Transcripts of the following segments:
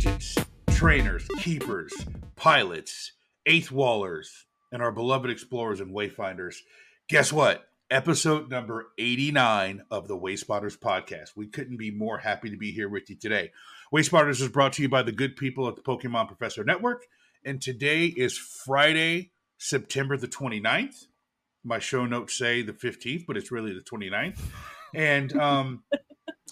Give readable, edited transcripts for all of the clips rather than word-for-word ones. agents, trainers, keepers, pilots, eighth wallers, and our beloved explorers and wayfinders. Guess what? Episode number 89 of the Wayspotters podcast. We couldn't be more happy to be here with you today. Wayspotters is brought to you by the good people at the Pokemon Professor Network. And today is Friday, September the 29th. My show notes say the 15th, but it's really the 29th. And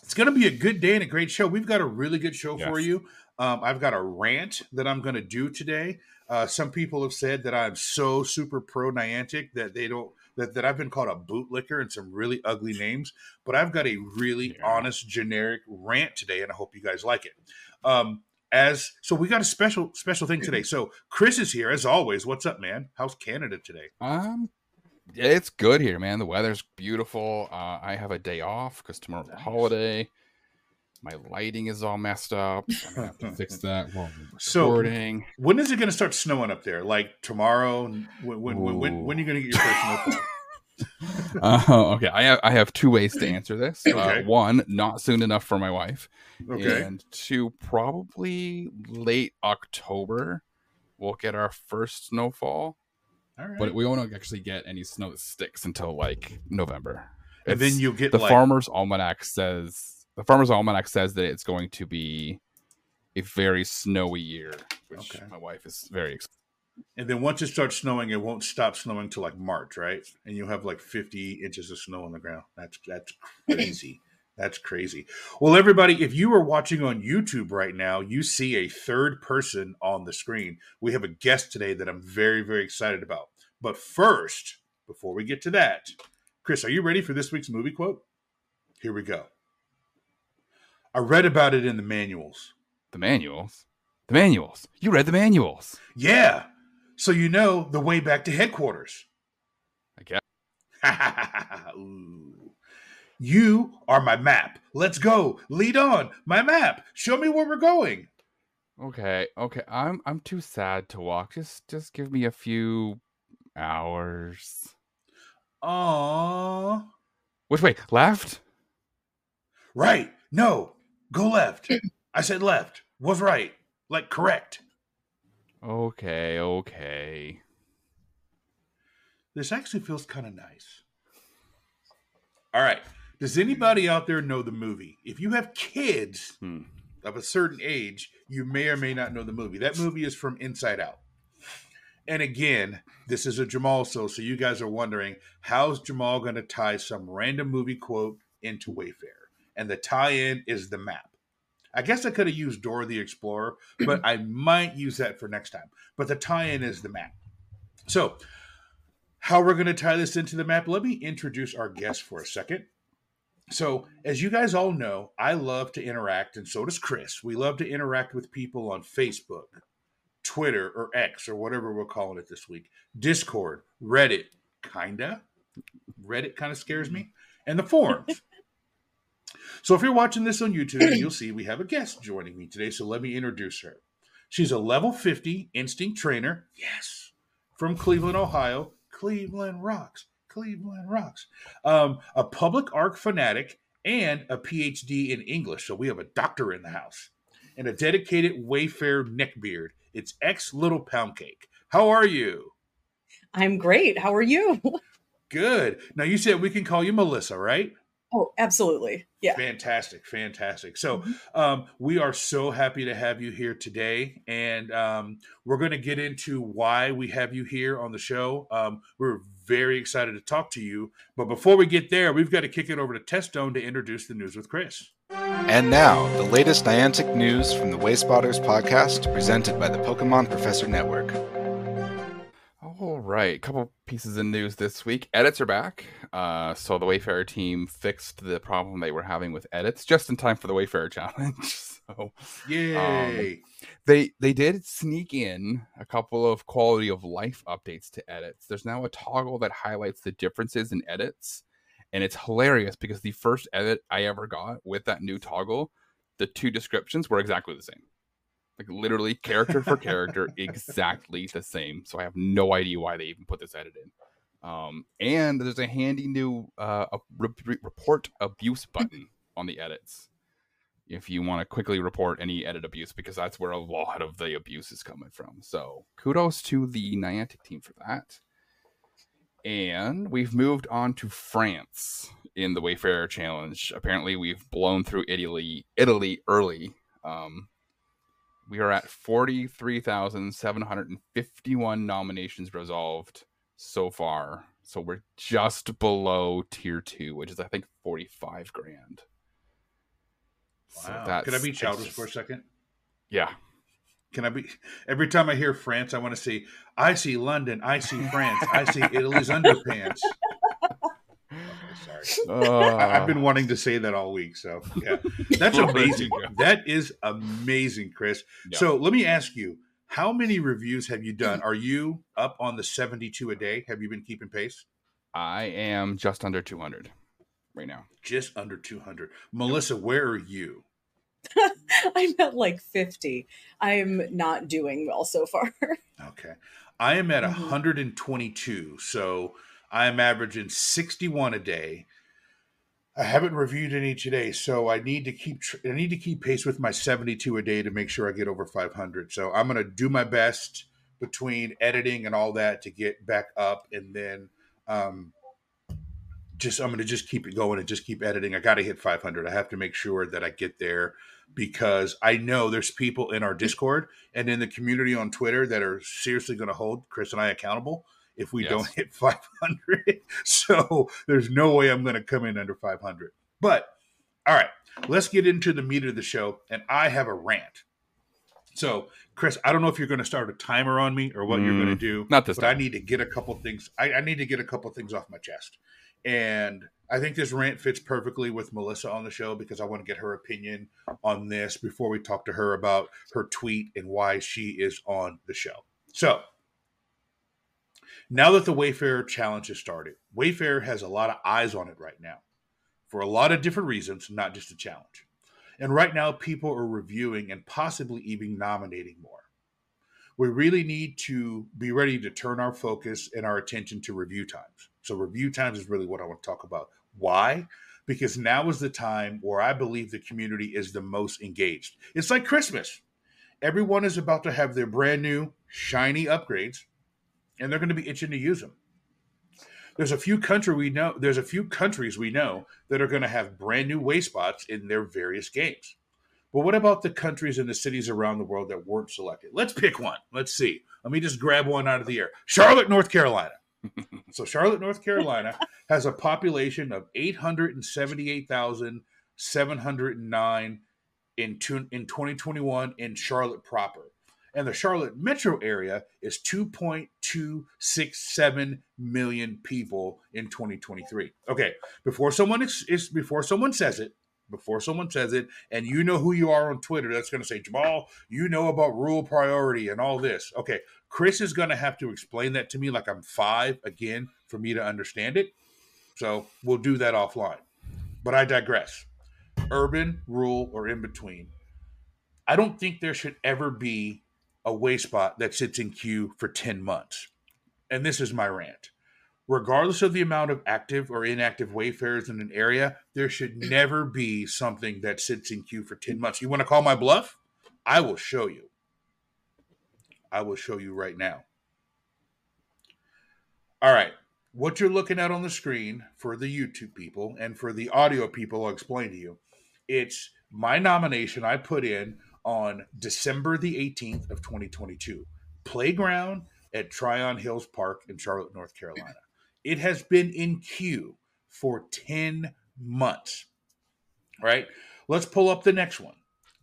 it's going to be a good day and a great show. We've got a really good show for you. I've got a rant that I'm going to do today. Some people have said that I'm so super pro Niantic that they don't, that I've been called a bootlicker and some really ugly names, but I've got a really honest, generic rant today, and I hope you guys like it. So we got a special thing today. So Chris is here as always. What's up, man? How's Canada today? It's good here, man. The weather's beautiful. I have a day off because tomorrow's a holiday. My lighting is all messed up. I'm gonna have to fix that while I'm recording. So when is it going to start snowing up there? Like tomorrow? When are you going to get your first snow? Okay, I have two ways to answer this. Okay. One, not soon enough for my wife. Okay. And two, probably late October, we'll get our first snowfall. All right. But we won't actually get any snow that sticks until like November. And then you'll get the Farmer's Almanac says. The Farmer's Almanac says that it's going to be a very snowy year, which my wife is very excited. And then once it starts snowing, it won't stop snowing till like March, right? And you'll have like 50 inches of snow on the ground. That's crazy. That's crazy. Well, everybody, if you are watching on YouTube right now, you see a third person on the screen. We have a guest today that I'm very, very excited about. But first, before we get to that, Chris, are you ready for this week's movie quote? Here we go. I read about it in the manuals. The manuals? The manuals. You read the manuals. Yeah. So you know the way back to headquarters. I guess. Ooh. You are my map. Let's go. Lead on. My map. Show me where we're going. Okay. I'm too sad to walk. Just give me a few hours. Aww. Which way? Left? Right. No. Go left. I said left. Was right. Like correct. Okay. This actually feels kind of nice. All right. Does anybody out there know the movie? If you have kids of a certain age, you may or may not know the movie. That movie is from Inside Out. And again, this is a Jamal show, so you guys are wondering, how's Jamal going to tie some random movie quote into Wayfarer? And the tie-in is the map. I guess I could have used Dora the Explorer, but I might use that for next time. But the tie-in is the map. So how we're going to tie this into the map, let me introduce our guest for a second. So as you guys all know, I love to interact, and so does Chris. We love to interact with people on Facebook, Twitter, or X, or whatever we're calling it this week. Discord, Reddit, kinda. Reddit kind of scares me. And the forums. So if you're watching this on YouTube, you'll see we have a guest joining me today. So let me introduce her. She's a level 50 instinct trainer. Yes. From Cleveland, Ohio. Cleveland rocks. Cleveland rocks. A public art fanatic and a PhD in English. So we have a doctor in the house. And a dedicated Wayfarer neckbeard. It's X Little Pound Cake. How are you? I'm great. How are you? Good. Now you said we can call you Melissa, right? Oh, absolutely. Yeah. Fantastic. So we are so happy to have you here today. And we're going to get into why we have you here on the show. We're very excited to talk to you. But before we get there, we've got to kick it over to Testone to introduce the news with Chris. And now, the latest Niantic news from the Wayspotters podcast, presented by the Pokemon Professor Network. All right, a couple pieces of news this week. Edits are back. So the Wayfarer team fixed the problem they were having with edits just in time for the Wayfarer challenge. So yay! They did sneak in a couple of quality of life updates to edits. There's now a toggle that highlights the differences in edits, and it's hilarious because the first edit I ever got with that new toggle, the two descriptions were exactly the same. Like literally character for character, exactly the same. So I have no idea why they even put this edit in. And there's a handy new report abuse button on the edits. if you want to quickly report any edit abuse, because that's where a lot of the abuse is coming from. So kudos to the Niantic team for that. And we've moved on to France in the Wayfarer Challenge. Apparently, we've blown through Italy early. We are at 43,751 nominations resolved so far. So we're just below tier 2, which is, I think, 45 grand. Wow. So can I be childish for a second? Yeah. Can I be? Every time I hear France, I want to say, I see London, I see France, I see Italy's underpants. Sorry. I've been wanting to say that all week. So, yeah. That's amazing. That is amazing, Chris. Yeah. So, let me ask you, how many reviews have you done? Are you up on the 72 a day? Have you been keeping pace? I am just under 200 right now. Just under 200. Melissa, where are you? I'm at like 50. I'm not doing well so far. Okay. I am at 122. So, I'm averaging 61 a day. I haven't reviewed any today, so I need to keep pace with my 72 a day to make sure I get over 500. So I'm going to do my best between editing and all that to get back up, and then I'm going to just keep it going and just keep editing. I got to hit 500. I have to make sure that I get there, because I know there's people in our Discord and in the community on Twitter that are seriously going to hold Chris and I accountable if we don't hit 500. So there's no way I'm going to come in under 500. But, all right, let's get into the meat of the show, and I have a rant. So, Chris, I don't know if you're going to start a timer on me or what you're going to do. Not this time. I need to get a couple things. I need to get a couple things off my chest. And I think this rant fits perfectly with Melissa on the show, because I want to get her opinion on this before we talk to her about her tweet and why she is on the show. So, now that the Wayfarer Challenge has started, Wayfarer has a lot of eyes on it right now for a lot of different reasons, not just the challenge. And right now, people are reviewing and possibly even nominating more. We really need to be ready to turn our focus and our attention to review times. So review times is really what I want to talk about. Why? Because now is the time where I believe the community is the most engaged. It's like Christmas. Everyone is about to have their brand new, shiny upgrades, and they're going to be itching to use them. There's a few countries we know that are going to have brand new Wayspots in their various games. But what about the countries and the cities around the world that weren't selected? Let's pick one. Let's see. Let me just grab one out of the air. Charlotte, North Carolina. So Charlotte, North Carolina has a population of 878,709 in 2021 in Charlotte proper. And the Charlotte metro area is 2.267 million people in 2023. Okay, before someone says it, and you know who you are on Twitter, that's going to say, Jamal, you know about rural priority and all this. Okay, Chris is going to have to explain that to me like I'm five again for me to understand it. So we'll do that offline. But I digress. Urban, rural, or in between. I don't think there should ever be a Wayspot that sits in queue for 10 months. And this is my rant. Regardless of the amount of active or inactive Wayfarers in an area, there should never be something that sits in queue for 10 months. You want to call my bluff? I will show you. I will show you right now. All right. What you're looking at on the screen for the YouTube people and for the audio people, I'll explain to you. It's my nomination I put in on December the 18th of 2022, playground at Tryon Hills Park in Charlotte, North Carolina. It has been in queue for 10 months, right? Let's pull up the next one.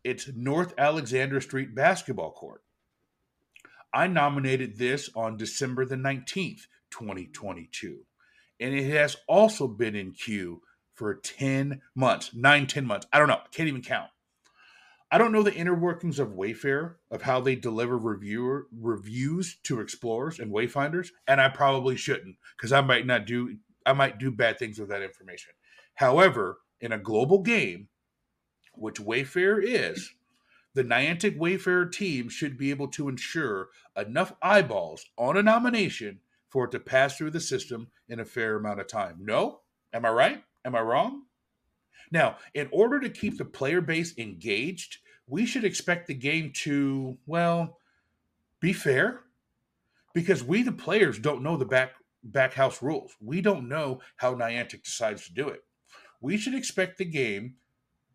It's North Alexander Street Basketball Court. I nominated this on December the 19th, 2022, and it has also been in queue for 10 months, 10 months. I don't know. I can't even count. I don't know the inner workings of Wayfarer, of how they deliver reviews to explorers and wayfinders, and I probably shouldn't, because I might do bad things with that information. However, in a global game, which Wayfarer is, the Niantic Wayfarer team should be able to ensure enough eyeballs on a nomination for it to pass through the system in a fair amount of time. No? Am I right? Am I wrong? Now, in order to keep the player base engaged, we should expect the game to, well, be fair, because we, the players, don't know the backhouse rules. We don't know how Niantic decides to do it. We should expect the game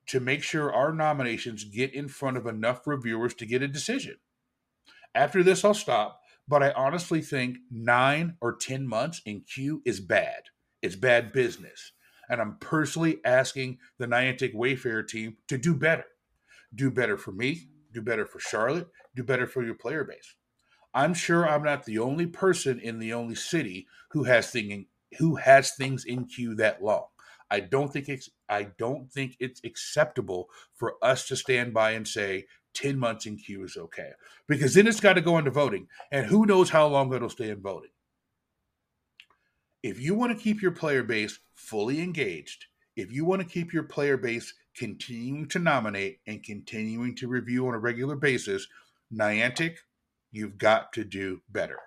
to make sure our nominations get in front of enough reviewers to get a decision. After this, I'll stop, but I honestly think 9 or 10 months in queue is bad. It's bad business. And I'm personally asking the Niantic Wayfarer team to do better. Do better for me, do better for Charlotte, do better for your player base. I'm sure I'm not the only person in the only city who has things in queue that long. I don't think it's acceptable for us to stand by and say 10 months in queue is okay, because then it's got to go into voting, and who knows how long it'll stay in voting. If you want to keep your player base fully engaged, if you want to keep your player base continuing to nominate and continuing to review on a regular basis, Niantic, you've got to do better.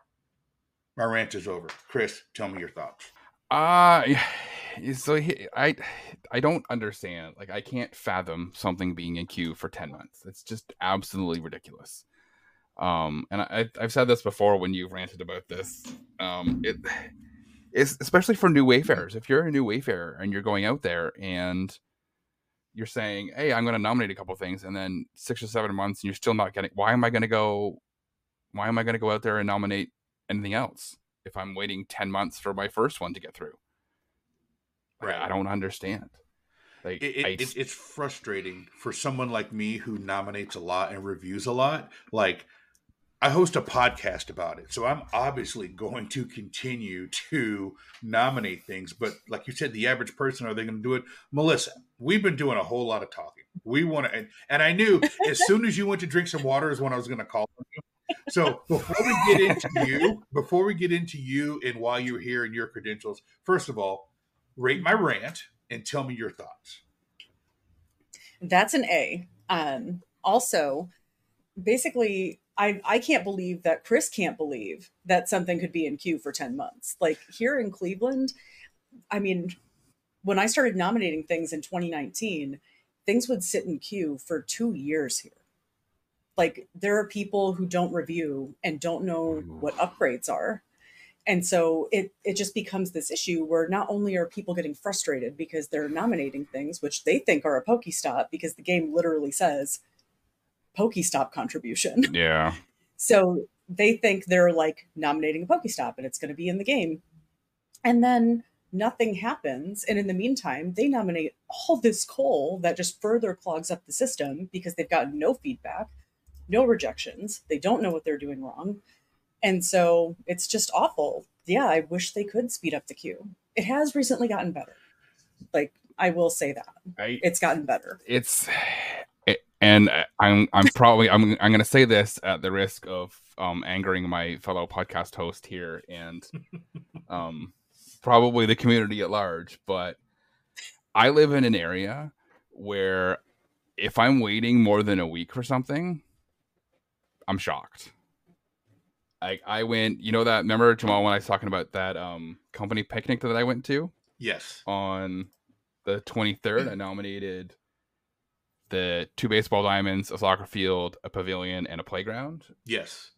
My rant is over. Chris, tell me your thoughts. So I don't understand. Like, I can't fathom something being in queue for 10 months. It's just absolutely ridiculous. And I've said this before when you've ranted about this. It's especially for new Wayfarers. If you're a new Wayfarer and you're going out there and you're saying, hey, I'm going to nominate a couple things, and then 6 or 7 months and you're still not getting, why am I going to go out there and nominate anything else if I'm waiting 10 months for my first one to get through? Right. I don't understand. Like, it's frustrating for someone like me who nominates a lot and reviews a lot. Like, I host a podcast about it, so I'm obviously going to continue to nominate things. But like you said, the average person, are they going to do it? Melissa, we've been doing a whole lot of talking. We want to, and I knew as soon as you went to drink some water is when I was going to call on you. So before we get into you and why you're here and your credentials, first of all, rate my rant and tell me your thoughts. That's an A. Also, basically, I can't believe that Chris can't believe that something could be in queue for 10 months. Like, here in Cleveland, I mean, when I started nominating things in 2019, things would sit in queue for 2 years here. Like, there are people who don't review and don't know what upgrades are. And so it just becomes this issue where not only are people getting frustrated because they're nominating things, which they think are a Pokestop, because the game literally says Pokestop contribution. Yeah. So they think they're like nominating a Pokestop and it's going to be in the game. And then nothing happens. And in the meantime, they nominate all this coal that just further clogs up the system because they've gotten no feedback, no rejections. They don't know what they're doing wrong. And so it's just awful. Yeah, I wish they could speed up the queue. It has recently gotten better. Like, I will say that. It's gotten better. I'm going to say this at the risk of angering my fellow podcast host here and probably the community at large, but I live in an area where if I'm waiting more than a week for something, I'm shocked. I went, you know that, remember Jamal when I was talking about that company picnic that I went to? Yes. On the 23rd, I nominated the 2 baseball diamonds, a soccer field, a pavilion, and a playground. Yes.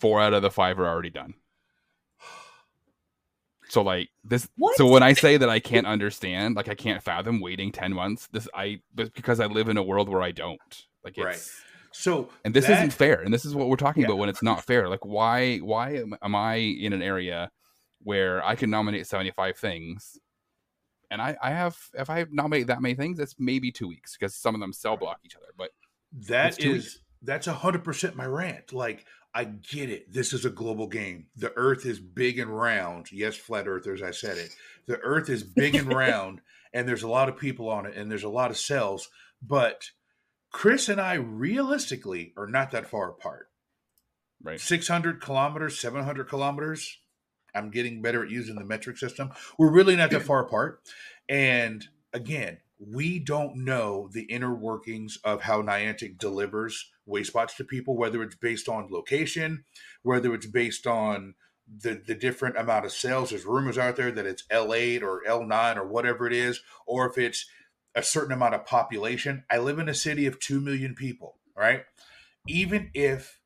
4 out of the 5 are already done. So like this, what? So when I say that I can't understand, like I can't fathom waiting 10 months, because I live in a world where I don't. Like it's, right. So, and this isn't fair, and this is what we're talking about when it's not fair. Like, why am I in an area where I can nominate 75 things, and if I nominate that many things, that's maybe 2 weeks because some of them cell block each other. But that's 100% my rant. Like, I get it. This is a global game. The Earth is big and round. Yes, flat earthers, I said it. The Earth is big and round, and there's a lot of people on it, and there's a lot of cells, but Chris and I realistically are not that far apart. Right. 600 kilometers, 700 kilometers. I'm getting better at using the metric system. We're really not that far apart. And again, we don't know the inner workings of how Niantic delivers Wayspots to people, whether it's based on location, whether it's based on the different amount of sales. There's rumors out there that it's L8 or L9 or whatever it is, or if it's a certain amount of population. I live in a city of 2 million people, right? Even if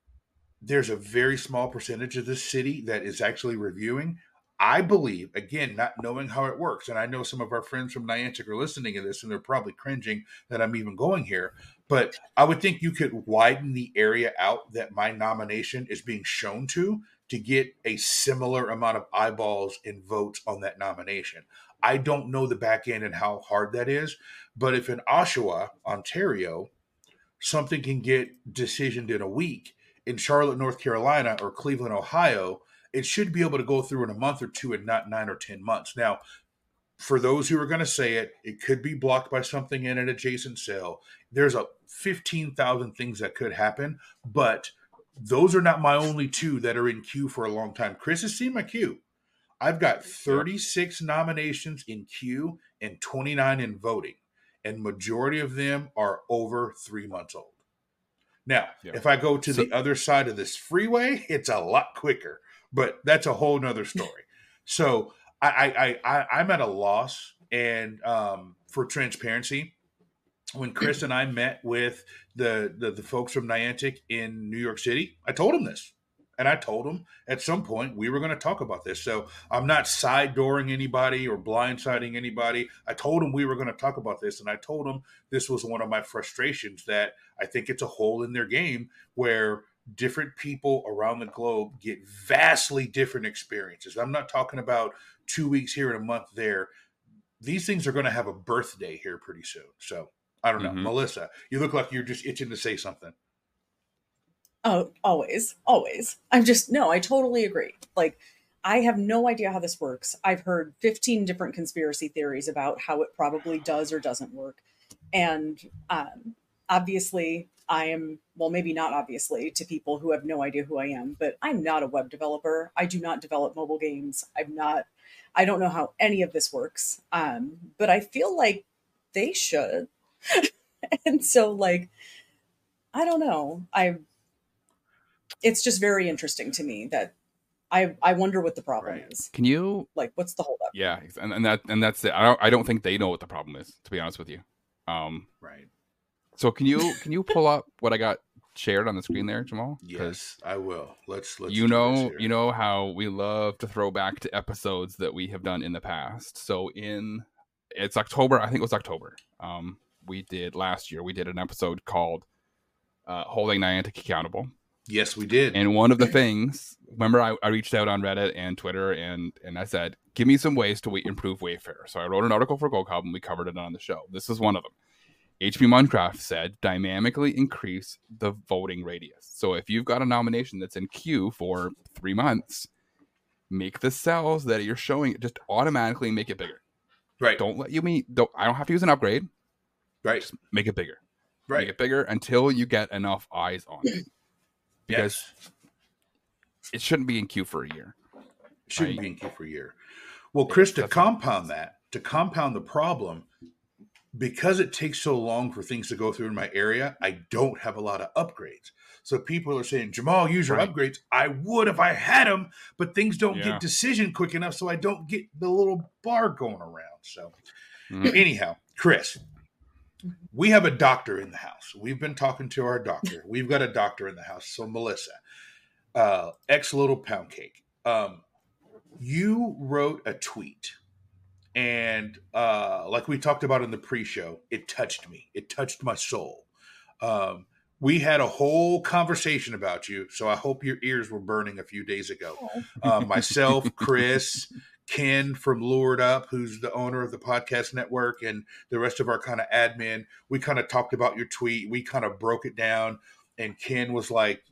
there's a very small percentage of this city that is actually reviewing, I believe, again, not knowing how it works, and I know some of our friends from Niantic are listening to this, and they're probably cringing that I'm even going here, but I would think you could widen the area out that my nomination is being shown to get a similar amount of eyeballs and votes on that nomination. I don't know the back end and how hard that is, but if in Oshawa, Ontario, something can get decisioned in a week, in Charlotte, North Carolina, or Cleveland, Ohio, it should be able to go through in a month or two and not 9 or 10 months. Now, for those who are going to say it, it could be blocked by something in an adjacent cell. There's a 15,000 things that could happen, but those are not my only two that are in queue for a long time. Chris has seen my queue. I've got 36 nominations in queue and 29 in voting, and majority of them are over 3 months old. Now, if I go to the other side of this freeway, it's a lot quicker. But that's a whole nother story. So I'm at a loss, and for transparency, when Chris and I met with the folks from Niantic in New York City, I told them this. And I told them at some point we were going to talk about this. So I'm not side-dooring anybody or blindsiding anybody. I told them we were going to talk about this, and I told them this was one of my frustrations, that I think it's a hole in their game where different people around the globe get vastly different experiences. I'm not talking about 2 weeks here and a month there. These things are going to have a birthday here pretty soon. So I don't know. Melissa, you look like you're just itching to say something. Oh, always. I totally agree. Like, I have no idea how this works. I've heard 15 different conspiracy theories about how it probably does or doesn't work. And obviously, I am, well, maybe not obviously to people who have no idea who I am, but I'm not a web developer. I do not develop mobile games. I don't know how any of this works, but I feel like they should. And so, like, I don't know. It's just very interesting to me that I wonder what the problem is. Can you, like, what's the holdup? Yeah. And that's it. I don't think they know what the problem is, to be honest with you. Right. So can you pull up what I got shared on the screen there, Jamal? Yes, I will. Let's you know how we love to throw back to episodes that we have done in the past. So it's October, I think it was October. Last year we did an episode called Holding Niantic Accountable. Yes, we did. And one of the things, remember, I reached out on Reddit and Twitter and I said, give me some ways to improve Wayfarer. So I wrote an article for GoCob and we covered it on the show. This is one of them. HB Muncraft said, dynamically increase the voting radius. So if you've got a nomination that's in queue for 3 months, make the cells that you're showing just automatically make it bigger. Right. I don't have to use an upgrade. Right. Just make it bigger. Right. Make it bigger until you get enough eyes on it. Because it shouldn't be in queue for a year. It shouldn't be in queue for a year. Well, Chris, to compound the problem, because it takes so long for things to go through in my area, I don't have a lot of upgrades. So people are saying, Jamal, use your upgrades. I would if I had them, but things don't get decision quick enough, so I don't get the little bar going around. So anyhow, Chris, we have a doctor in the house. We've been talking to our doctor. We've got a doctor in the house. So Melissa, X Little Pound Cake, you wrote a tweet. And like we talked about in the pre-show, it touched me. It touched my soul. We had a whole conversation about you, so I hope your ears were burning a few days ago. Myself, Chris, Ken from Lured Up, who's the owner of the podcast network, and the rest of our kind of admin, we kind of talked about your tweet. We kind of broke it down, and Ken was like,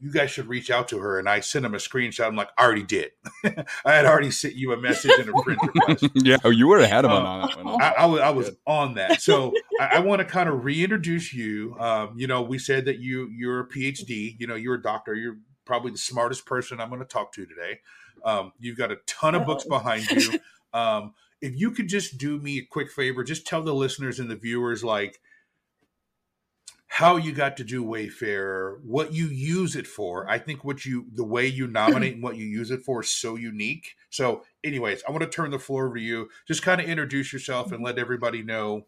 you guys should reach out to her. And I sent him a screenshot. I'm like, I already did. I had already sent you a message and a print request. You were ahead of him on that one. I was on that. So I want to kind of reintroduce you. We said that you're a PhD. You're a doctor. You're probably the smartest person I'm going to talk to today. You've got a ton of books behind you. If you could just do me a quick favor, just tell the listeners and the viewers, like, how you got to do Wayfarer, what you use it for. I think the way you nominate and what you use it for is so unique. So anyways, I want to turn the floor over to you. Just kind of introduce yourself and let everybody know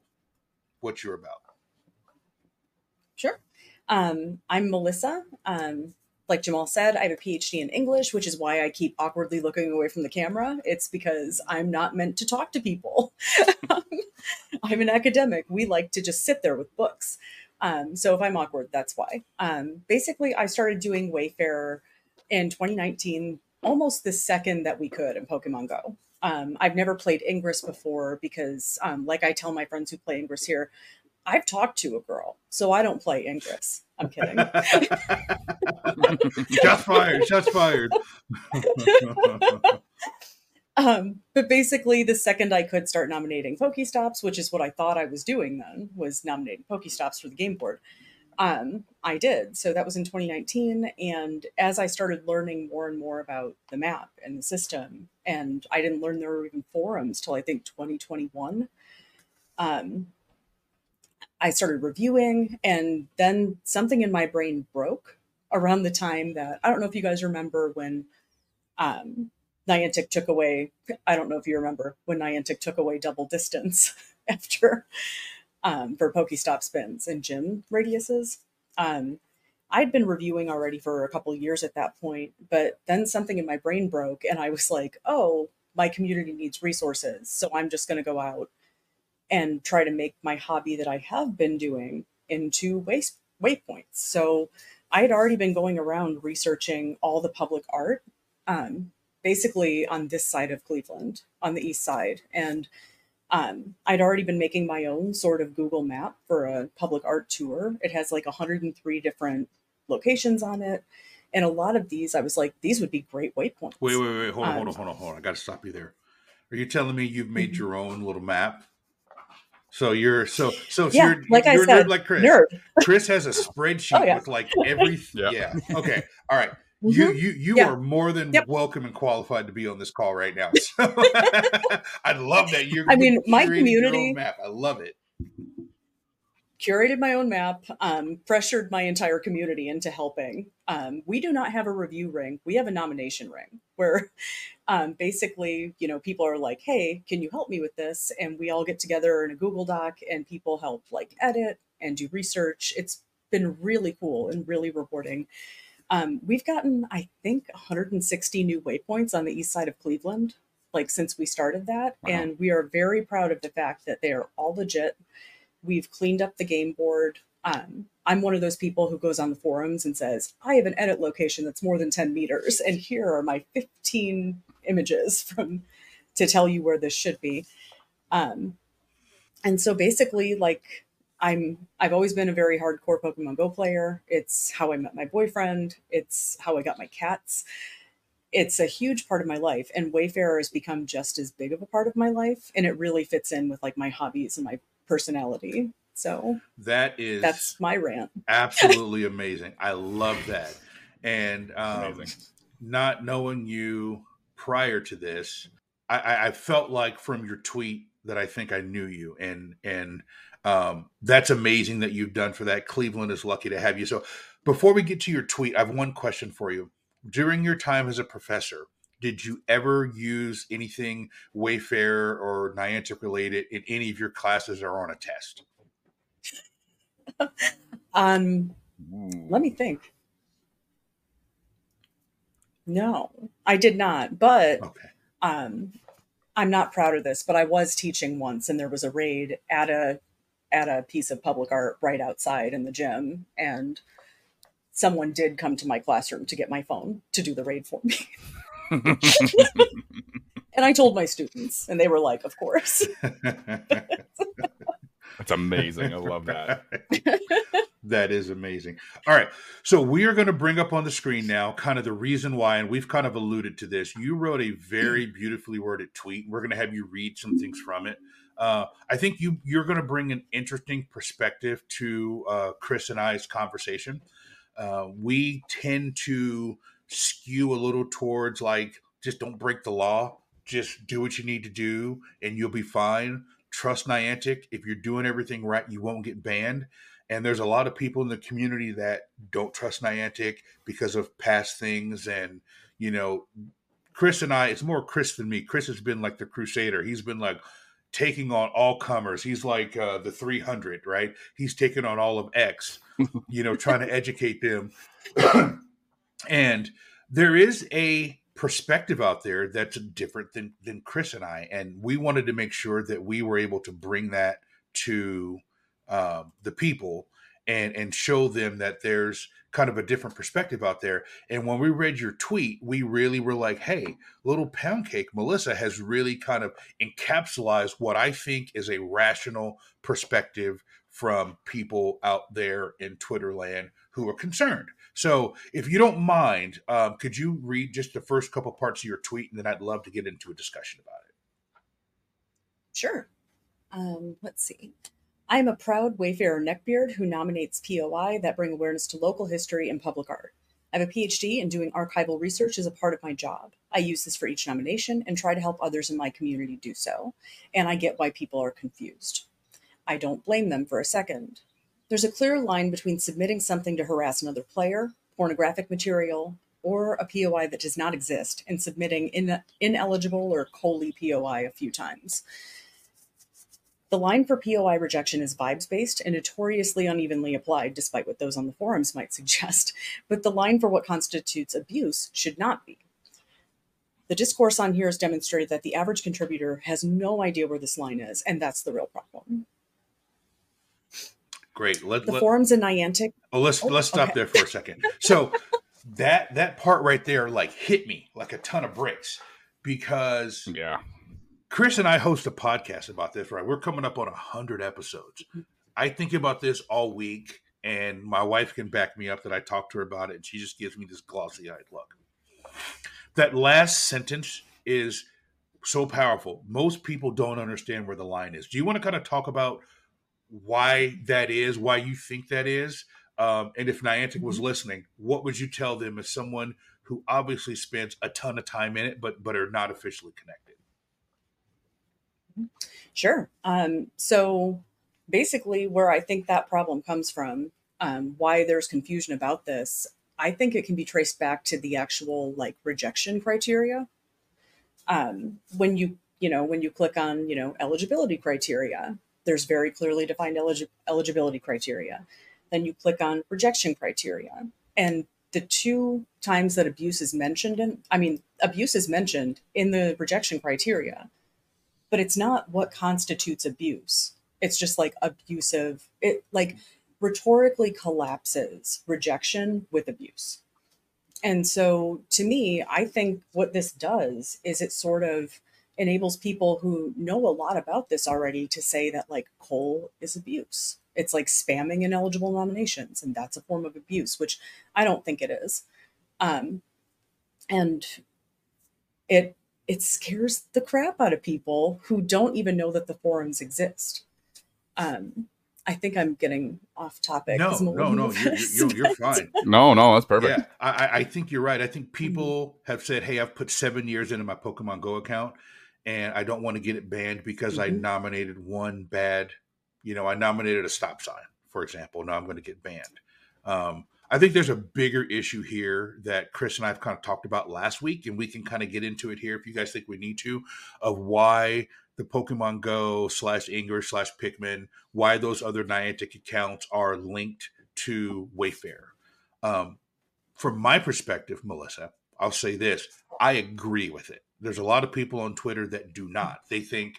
what you're about. Sure. I'm Melissa. Like Jamal said, I have a PhD in English, which is why I keep awkwardly looking away from the camera. It's because I'm not meant to talk to people. I'm an academic. We like to just sit there with books. So if I'm awkward, that's why. Basically, I started doing Wayfarer in 2019, almost the second that we could in Pokemon Go. I've never played Ingress before because like I tell my friends who play Ingress here, I've talked to a girl, so I don't play Ingress. I'm kidding. Shots fired. Shots fired. But basically, the second I could start nominating Pokestops, which is what I thought I was doing then, was nominating Pokestops for the game board. I did. So that was in 2019. And as I started learning more and more about the map and the system, and I didn't learn there were even forums till I think 2021. I started reviewing, and then something in my brain broke around the time that, I don't know if you guys remember when Niantic took away, I don't know if you remember when Niantic took away double distance after for Pokestop spins and gym radiuses. I'd been reviewing already for a couple of years at that point, but then something in my brain broke and I was like, oh, my community needs resources. So I'm just going to go out and try to make my hobby that I have been doing into waypoints. So I had already been going around researching all the public art, basically on this side of Cleveland, on the east side. And I'd already been making my own sort of Google map for a public art tour. It has like 103 different locations on it. And a lot of these, I was like, these would be great waypoints. Wait, hold on. I got to stop you there. Are you telling me you've made your own little map? So you're so yeah, you're like I said, nerd like Chris. Nerd. Chris has a spreadsheet with like everything. Yeah. Okay. All right. Mm-hmm. You are more than welcome and qualified to be on this call right now. So I love that you're. I mean, my community map. I love it. Curated my own map. Pressured my entire community into helping. We do not have a review ring. We have a nomination ring where. Basically, you know, people are like, hey, can you help me with this? And we all get together in a Google Doc and people help like edit and do research. It's been really cool and really rewarding. We've gotten, I think, 160 new waypoints on the east side of Cleveland, like since we started that. Wow. And we are very proud of the fact that they are all legit. We've cleaned up the game board. I'm one of those people who goes on the forums and says, I have an edit location that's more than 10 meters. And here are my 15 images to tell you where this should be. And so basically, like I've always been a very hardcore Pokemon Go player. It's how I met my boyfriend. It's how I got my cats. It's a huge part of my life, and Wayfarer has become just as big of a part of my life. And it really fits in with like my hobbies and my personality. So that's my rant. Absolutely amazing. I love that. And not knowing you prior to this, I felt like from your tweet that I think I knew you, and that's amazing that you've done for that. Cleveland is lucky to have you. So before we get to your tweet, I have one question for you. During your time as a professor, did you ever use anything Wayfarer or Niantic related in any of your classes or on a test? Let me think. No, I did not, but okay. I'm not proud of this, but I was teaching once and there was a raid at a piece of public art right outside in the gym, and someone did come to my classroom to get my phone to do the raid for me. And I told my students and they were like, of course. That's amazing. I love that. That is amazing. All right. So we are going to bring up on the screen now kind of the reason why, and we've kind of alluded to this. You wrote a very beautifully worded tweet. We're going to have you read some things from it. I think you're going to bring an interesting perspective to Chris and I's conversation. We tend to skew a little towards like, just don't break the law. Just do what you need to do and you'll be fine. Trust Niantic. If you're doing everything right, you won't get banned. And there's a lot of people in the community that don't trust Niantic because of past things. And, you know, Chris and I, it's more Chris than me. Chris has been like the crusader. He's been like, taking on all comers. He's like the 300, right? He's taking on all of X, trying to educate them. And there is a perspective out there that's different than Chris and I. And we wanted to make sure that we were able to bring that to the people and show them that there's kind of a different perspective out there. And when we read your tweet, we really were like, hey, Little Pound Cake, Melissa has really kind of encapsulated what I think is a rational perspective from people out there in Twitter land who are concerned. So if you don't mind, could you read just the first couple parts of your tweet? And then I'd love to get into a discussion about it. Sure. Let's see. I am a proud Wayfarer neckbeard who nominates POI that bring awareness to local history and public art. I have a PhD in doing archival research as a part of my job. I use this for each nomination and try to help others in my community do so. And I get why people are confused. I don't blame them for a second. There's a clear line between submitting something to harass another player, pornographic material, or a POI that does not exist, and submitting ineligible or COLI POI a few times. The line for POI rejection is vibes-based and notoriously unevenly applied, despite what those on the forums might suggest, but the line for what constitutes abuse should not be. The discourse on here has demonstrated that the average contributor has no idea where this line is, and that's the real problem. Great. The forums in Niantic. Oh, let's stop there for a second. So that part right there, like, hit me like a ton of bricks, because Chris and I host a podcast about this, right? We're coming up on 100 episodes. I think about this all week, and my wife can back me up that I talked to her about it, and she just gives me this glossy-eyed look. That last sentence is so powerful. Most people don't understand where the line is. Do you want to kind of talk about why that is, why you think that is? And if Niantic was listening, what would you tell them as someone who obviously spends a ton of time in it, but are not officially connected? Sure. So basically where I think that problem comes from, why there's confusion about this, I think it can be traced back to the actual rejection criteria. When you click on, eligibility criteria, there's very clearly defined eligibility criteria. Then you click on rejection criteria. And the two times that abuse is mentioned in the rejection criteria, but it's not what constitutes abuse. It's just abusive. It rhetorically collapses rejection with abuse. And so to me, I think what this does is it sort of enables people who know a lot about this already to say that COLI is abuse. It's like spamming ineligible nominations, and that's a form of abuse, which I don't think it is. And it scares the crap out of people who don't even know that the forums exist. I think I'm getting off topic. No, you're fine. No, that's perfect. Yeah, I think you're right. I think people have said, hey, I've put 7 years into my Pokemon Go account, and I don't want to get it banned because I nominated one bad, I nominated a stop sign, for example. Now I'm going to get banned. I think there's a bigger issue here that Chris and I've kind of talked about last week, and we can kind of get into it here if you guys think we need to, of why the Pokemon Go / Ingress / Pikmin, why those other Niantic accounts are linked to Wayfarer. From my perspective, Melissa, I'll say this. I agree with it. There's a lot of people on Twitter that do not. They think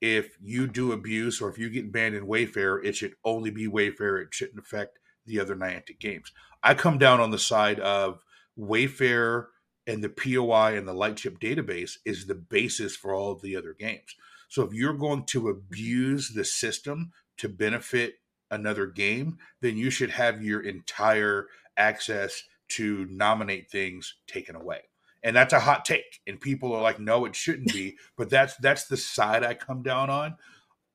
if you do abuse or if you get banned in Wayfarer, it should only be Wayfarer. It shouldn't affect the other Niantic games. I come down on the side of Wayfarer and the POI and the Lightship database is the basis for all of the other games. So if you're going to abuse the system to benefit another game, then you should have your entire access to nominate things taken away. And that's a hot take. And people are like, no, it shouldn't be. But that's the side I come down on.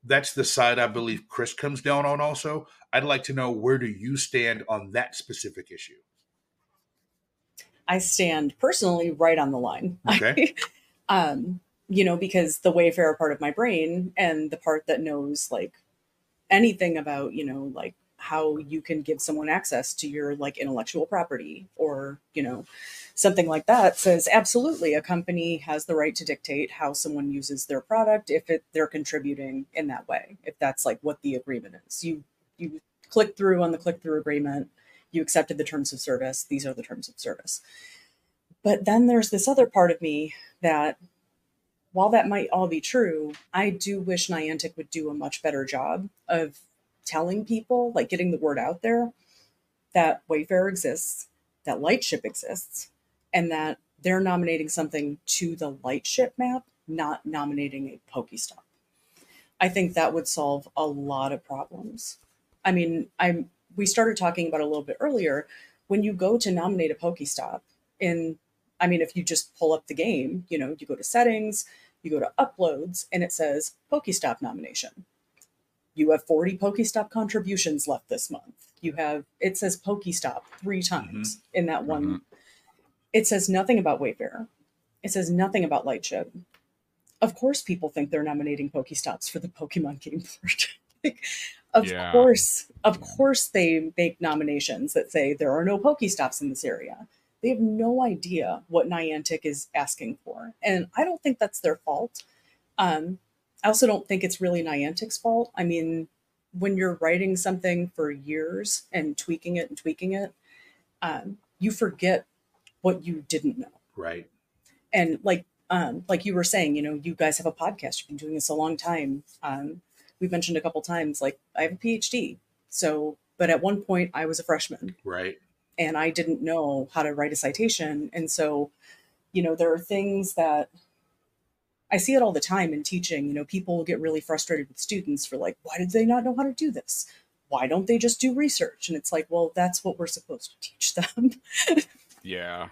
That's the side I believe Chris comes down on also. I'd like to know, where do you stand on that specific issue? I stand personally right on the line. Okay. Because the Wayfarer part of my brain and the part that knows anything about, how you can give someone access to your intellectual property or, something like that says, absolutely, a company has the right to dictate how someone uses their product if they're contributing in that way, if that's like what the agreement is. You click through on the click-through agreement, you accepted the terms of service, these are the terms of service. But then there's this other part of me that, while that might all be true, I do wish Niantic would do a much better job of telling people, like getting the word out there, that Wayfarer exists, that Lightship exists, and that they're nominating something to the Lightship map, not nominating a Pokestop. I think that would solve a lot of problems. I mean, we started talking about a little bit earlier, when you go to nominate a Pokestop if you just pull up the game, you know, you go to settings, you go to uploads, and it says Pokestop nomination. You have 40 Pokestop contributions left this month. It says Pokestop 3 times in that one. It says nothing about Wayfarer. It says nothing about Lightship. Of course, people think they're nominating Pokestops for the Pokemon game board. Of course they make nominations that say there are no Pokestops in this area. They have no idea what Niantic is asking for. And I don't think that's their fault. I also don't think it's really Niantic's fault. I mean, when you're writing something for years and tweaking it, you forget what you didn't know. Right. And like you were saying, you know, you guys have a podcast. You've been doing this a long time. We've mentioned a couple times, like, I have a PhD. So, but at one point I was a freshman. Right. And I didn't know how to write a citation. And so, you know, there are things that I see it all the time in teaching. You know, people get really frustrated with students for like, why did they not know how to do this? Why don't they just do research? And it's like, well, that's what we're supposed to teach them. You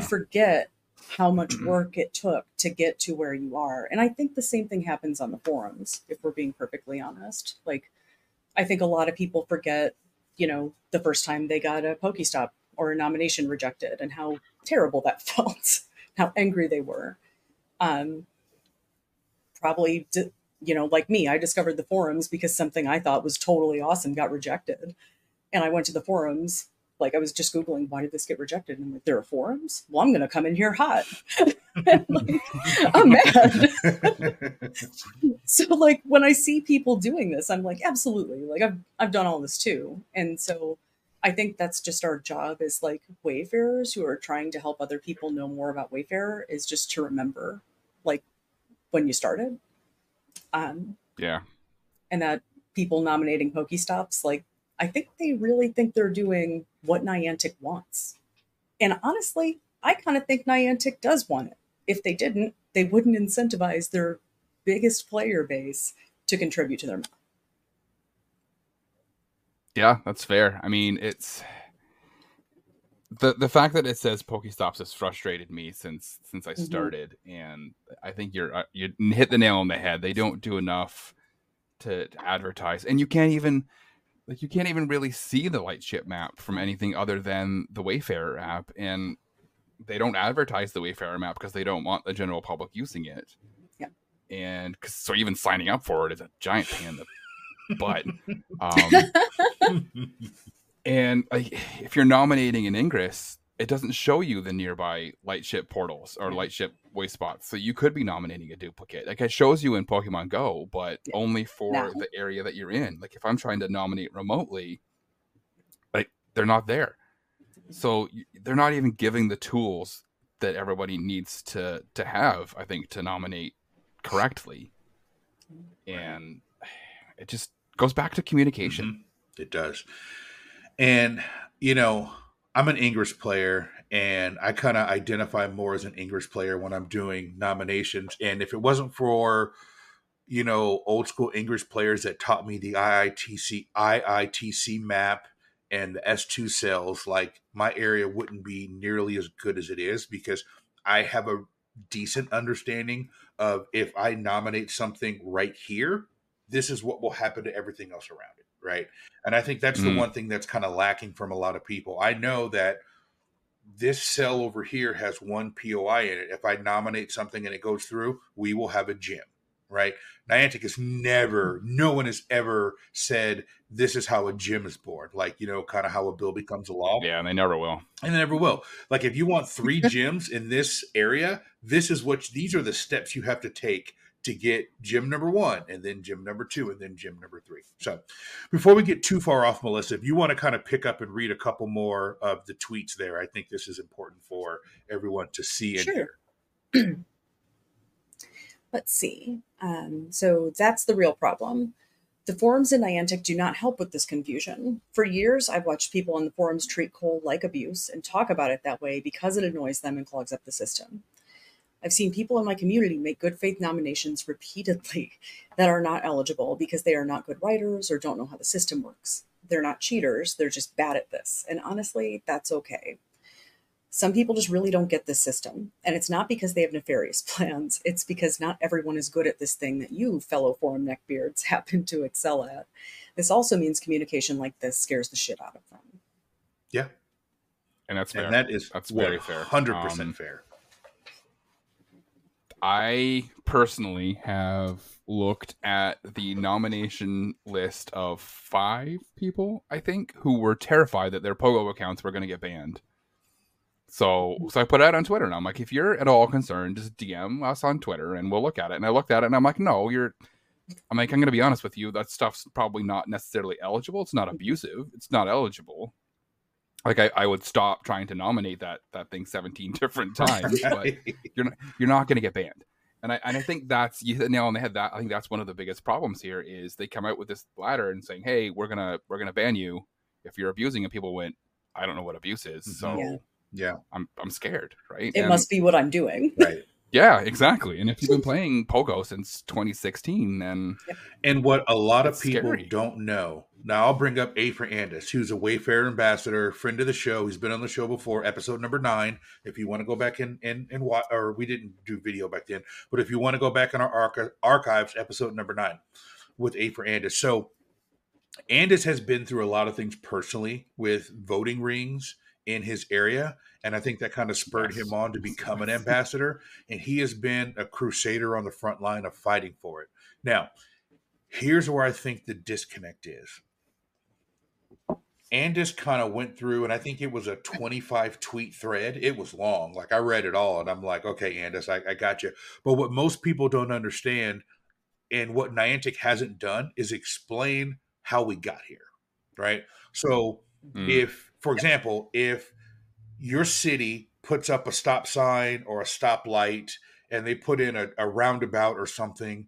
forget how much work it took to get to where you are. And I think the same thing happens on the forums, if we're being perfectly honest. Like, I think a lot of people forget, you know, the first time they got a Pokestop or a nomination rejected and how terrible that felt, how angry they were. Probably, you know, like me, I discovered the forums because something I thought was totally awesome got rejected. And I went to the forums, like I was just Googling, why did this get rejected? And I'm like, there are forums? Well, I'm going to come in here hot. And like, I'm mad. So like when I see people doing this, I'm like, absolutely. Like I've done all this too. And so I think that's just our job as like Wayfarers who are trying to help other people know more about Wayfarer is just to remember like when you started. And that people nominating Pokestops, like, I think they really think they're doing what Niantic wants. And honestly, I kind of think Niantic does want it. If they didn't, they wouldn't incentivize their biggest player base to contribute to their map. Yeah, that's fair. I mean, it's the fact that it says Pokestops has frustrated me since I started. And I think you hit the nail on the head. They don't do enough to advertise. And you can't even... like you can't even really see the Lightship map from anything other than the Wayfarer app, and they don't advertise the Wayfarer map because they don't want the general public using it. Yeah, and so even signing up for it is a giant pain in the butt. And like, if you're nominating an Ingress, it doesn't show you the nearby Lightship portals or Lightship Wayspots, so you could be nominating a duplicate. Like it shows you in Pokemon Go, but only for the area that you're in. Like if I'm trying to nominate remotely, like they're not there. So they're not even giving the tools that everybody needs to have, I think, to nominate correctly. And it just goes back to communication. It does. And, you know, I'm an Ingress player, and I kind of identify more as an Ingress player when I'm doing nominations. And if it wasn't for, you know, old school Ingress players that taught me the IITC map and the S2 cells, like my area wouldn't be nearly as good as it is, because I have a decent understanding of if I nominate something right here, this is what will happen to everything else around it. Right. And I think that's the one thing that's kind of lacking from a lot of people. I know that this cell over here has one POI in it. If I nominate something and it goes through, we will have a gym. right? Niantic has never, no one has ever said, this is how a gym is born. Like, you know, kind of how a bill becomes a law. Yeah, and they never will. And they never will. Like, if you want three gyms in this area, this is what, these are the steps you have to take to get gym number one, and then gym number two, and then gym number three. So before we get too far off, Melissa, if you want to kind of pick up and read a couple more of the tweets there, I think this is important for everyone to see and hear. Let's see. So that's the real problem. The forums in Niantic do not help with this confusion. For years, I've watched people in the forums treat coal like abuse and talk about it that way because it annoys them and clogs up the system. I've seen people in my community make good faith nominations repeatedly that are not eligible because they are not good writers or don't know how the system works. They're not cheaters, they're just bad at this. And honestly, that's okay. Some people just really don't get this system. And it's not because they have nefarious plans. It's because not everyone is good at this thing that you, fellow forum neckbeards, happen to excel at. This also means communication like this scares the shit out of them. Yeah. And that's fair. And that is, that's very fair. 100% fair. I personally have looked at the nomination list of 5 people, I think, who were terrified that their Pogo accounts were going to get banned. So I put it out on Twitter, and I'm like, if you're at all concerned, just DM us on Twitter, and we'll look at it. And I looked at it, and I'm like, no, you're... I'm like, I'm going to be honest with you. That stuff's probably not necessarily eligible. It's not abusive. It's not eligible. Like, I would stop trying to nominate that thing 17 different times, but you're not going to get banned. And I think that's, you hit the nail on the head. That I think that's one of the biggest problems here is they come out with this ladder and saying, hey, we're gonna ban you if you're abusing. And people went, I don't know what abuse is, so yeah. I'm scared, right? It must be what I'm doing, right? Yeah, exactly. And if you've been playing Pogo since 2016, then... And what a lot of people don't know. Now, I'll bring up A for Andes, who's a Wayfarer ambassador, friend of the show. He's been on the show before, episode number 9. If you want to go back and watch, or we didn't do video back then, but if you want to go back in our archives, episode number 9 with A for Andes. So Andes has been through a lot of things personally with voting rings in his area, and I think that kind of spurred him on to become an ambassador, and he has been a crusader on the front line of fighting for it. Now, here's where I think the disconnect is. Andes kind of went through, and I think it was a 25-tweet thread. It was long. Like, I read it all, and I'm like, okay, Andes, I got you. But what most people don't understand, and what Niantic hasn't done, is explain how we got here, right? So if, for example, if your city puts up a stop sign or a stoplight and they put in a roundabout or something,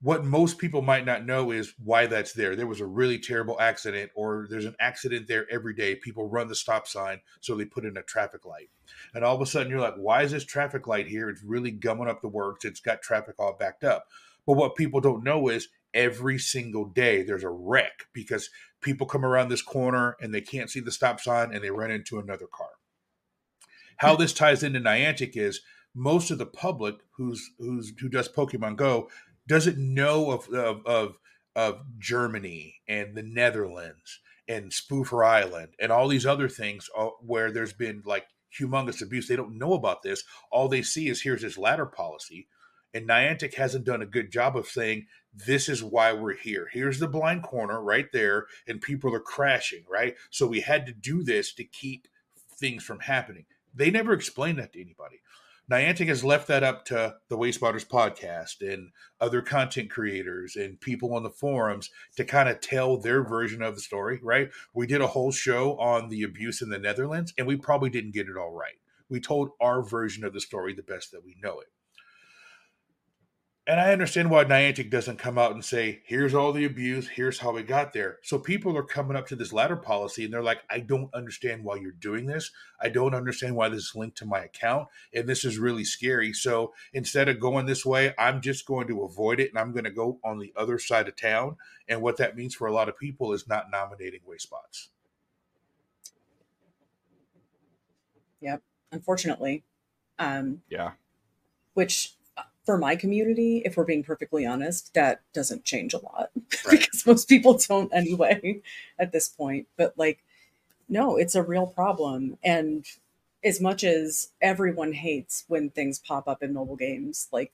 what most people might not know is why that's there. There was a really terrible accident, or there's an accident there every day. People run the stop sign, so they put in a traffic light. And all of a sudden you're like, why is this traffic light here? It's really gumming up the works. It's got traffic all backed up. But what people don't know is every single day there's a wreck because people come around this corner and they can't see the stop sign and they run into another car. How this ties into Niantic is most of the public who does Pokemon Go doesn't know of Germany and the Netherlands and Spoofer Island and all these other things where there's been like humongous abuse. They don't know about this. All they see is here's this ladder policy. And Niantic hasn't done a good job of saying, this is why we're here. Here's the blind corner right there, and people are crashing, right? So we had to do this to keep things from happening. They never explained that to anybody. Niantic has left that up to the Wayspotters podcast and other content creators and people on the forums to kind of tell their version of the story, right? We did a whole show on the abuse in the Netherlands, and we probably didn't get it all right. We told our version of the story the best that we know it. And I understand why Niantic doesn't come out and say, here's all the abuse, here's how we got there. So people are coming up to this ladder policy and they're like, I don't understand why you're doing this. I don't understand why this is linked to my account. And this is really scary. So instead of going this way, I'm just going to avoid it. And I'm going to go on the other side of town. And what that means for a lot of people is not nominating Wayspots. Yep. Unfortunately. Yeah. Which... for my community, if we're being perfectly honest, that doesn't change a lot, right? Because most people don't anyway at this point. But like, no, it's a real problem. And as much as everyone hates when things pop up in mobile games, like,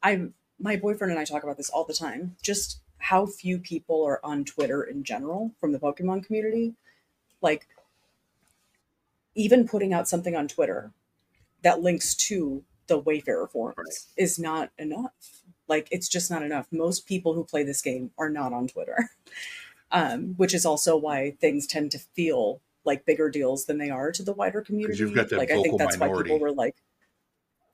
I'm my boyfriend and I talk about this all the time, just how few people are on Twitter in general from the Pokemon community. Like, even putting out something on Twitter that links to the Wayfarer forums is not enough. Like, it's just not enough. Most people who play this game are not on Twitter, which is also why things tend to feel like bigger deals than they are to the wider community. You've got that like, I think that's minority. Why people were like,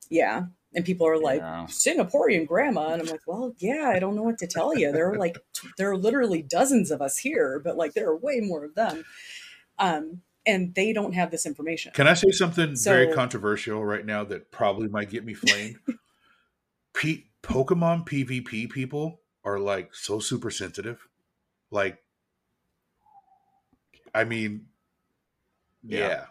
yeah. And people are like, Singaporean grandma. And I'm like, well, yeah, I don't know what to tell you. There are like, there are literally dozens of us here, but like, there are way more of them. And they don't have this information. Can I say something very controversial right now that probably might get me flamed? Pokemon PvP people are like so super sensitive. Like, I mean, yeah.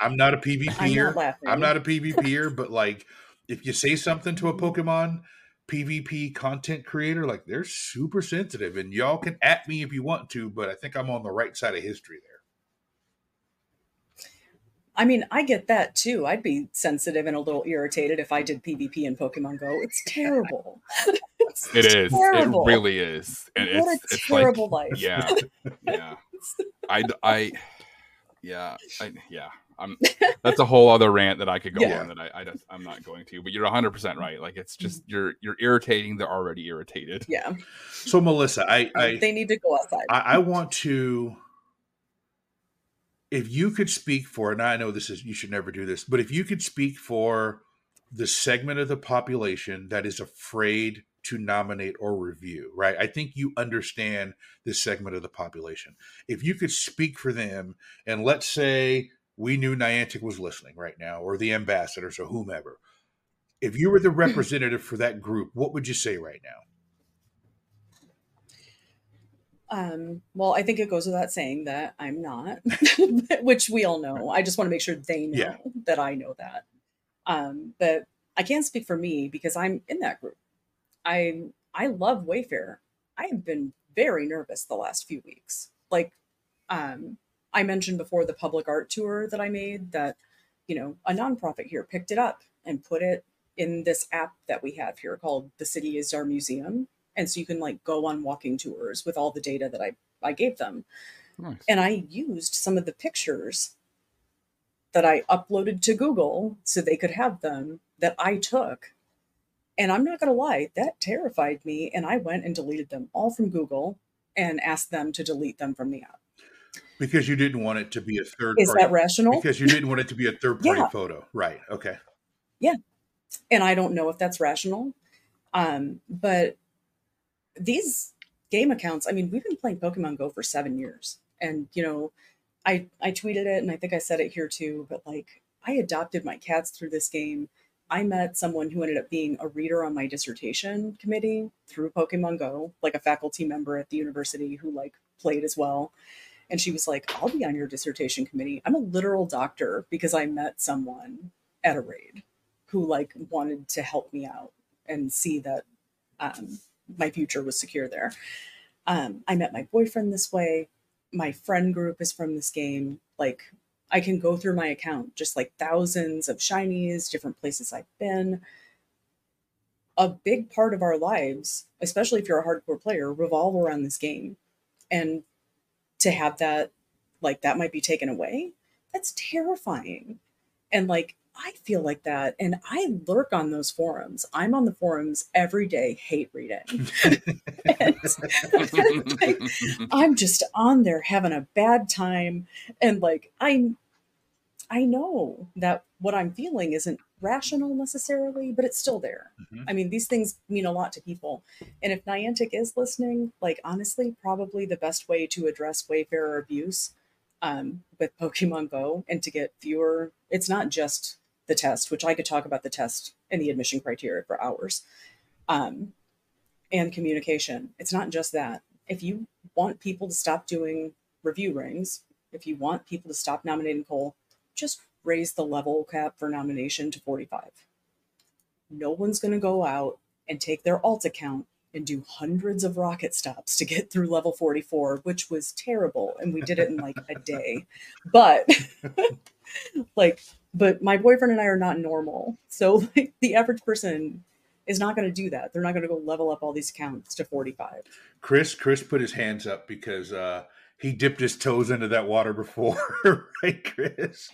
I'm not a PvPer. I'm not a PvPer, but like, if you say something to a Pokemon PvP content creator, like they're super sensitive, and y'all can at me if you want to, but I think I'm on the right side of history there. I mean, I get that too. I'd be sensitive and a little irritated if I did PvP in Pokemon Go. It's terrible. It is. Terrible. It really is. And what it's terrible life. Yeah. Yeah. Yeah. That's a whole other rant that I could go on that I'm not going to, but you're 100% right. Like, it's just, you're irritating. They're already irritated. Yeah. So Melissa, they need to go outside. I want to, if you could speak for, and I know this is, you should never do this, but if you could speak for the segment of the population that is afraid to nominate or review, right? I think you understand this segment of the population. If you could speak for them, and let's say we knew Niantic was listening right now, or the ambassadors or whomever. If you were the representative for that group, what would you say right now? Well, I think it goes without saying that I'm not, which we all know. I just want to make sure they know that I know that. But I can't speak for me because I'm in that group. I love Wayfarer. I have been very nervous the last few weeks. Like, I mentioned before the public art tour that I made that, you know, a nonprofit here picked it up and put it in this app that we have here called The City Is Our Museum. And so you can like go on walking tours with all the data that I gave them. Nice. And I used some of the pictures that I uploaded to Google so they could have them that I took. And I'm not going to lie, that terrified me. And I went and deleted them all from Google and asked them to delete them from the app. Because you didn't want it to be a third party. Is that rational? Because you didn't want it to be a third party photo. Right. Okay. Yeah. And I don't know if that's rational. But these game accounts, I mean, we've been playing Pokemon Go for 7 years. And, you know, I tweeted it and I think I said it here too, but like I adopted my cats through this game. I met someone who ended up being a reader on my dissertation committee through Pokemon Go, like a faculty member at the university who like played as well. And she was like, I'll be on your dissertation committee. I'm a literal doctor because I met someone at a raid who like wanted to help me out and see that my future was secure there. I met my boyfriend this way. My friend group is from this game. Like I can go through my account, just like thousands of shinies, different places I've been. A big part of our lives, especially if you're a hardcore player, revolve around this game. And to have that, like that might be taken away, that's terrifying. And like, I feel like that. And I lurk on those forums. I'm on the forums every day, hate reading. And, like, I'm just on there having a bad time. And like, I know that what I'm feeling isn't rational necessarily, but it's still there. Mm-hmm. I mean, these things mean a lot to people. And if Niantic is listening, like honestly, probably the best way to address Wayfarer abuse with Pokemon Go and to get fewer, it's not just the test, which I could talk about the test and the admission criteria for hours and communication. It's not just that. If you want people to stop doing review rings, if you want people to stop nominating Cole, just raise the level cap for nomination to 45. No one's going to go out and take their alt account and do hundreds of rocket stops to get through level 44, which was terrible. And we did it in like a day, but like, but my boyfriend and I are not normal. So like the average person is not going to do that. They're not going to go level up all these counts to 45. Chris put his hands up because he dipped his toes into that water before, right, Chris?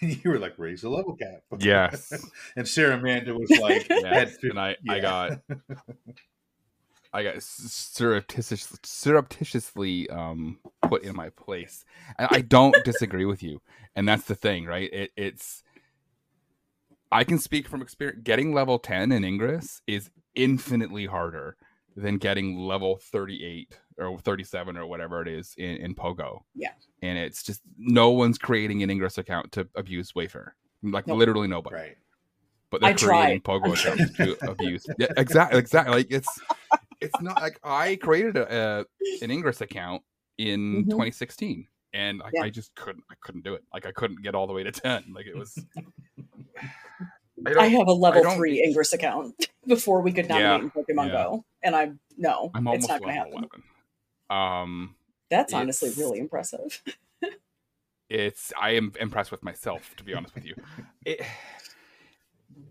When you were like, raise the level cap. Yes. And Sarah Amanda was like, yes. And I got surreptitiously put in my place. And I don't disagree with you. And that's the thing, right? It's I can speak from experience. Getting level 10 in Ingress is infinitely harder than getting level 38 or 37 or whatever it is in Pogo. Yeah. And it's just no one's creating an Ingress account to abuse Wayfarer. Like literally nobody. Right. But they're creating Pogo accounts to abuse. Yeah, exactly. Like it's not like I created an Ingress account in 2016 and I just couldn't do it. Like I couldn't get all the way to 10. Like it was I have a level 3 Ingress account before we could nominate in Pokemon Go, and I'm it's not going to happen. 11. That's honestly really impressive. I am impressed with myself, to be honest with you.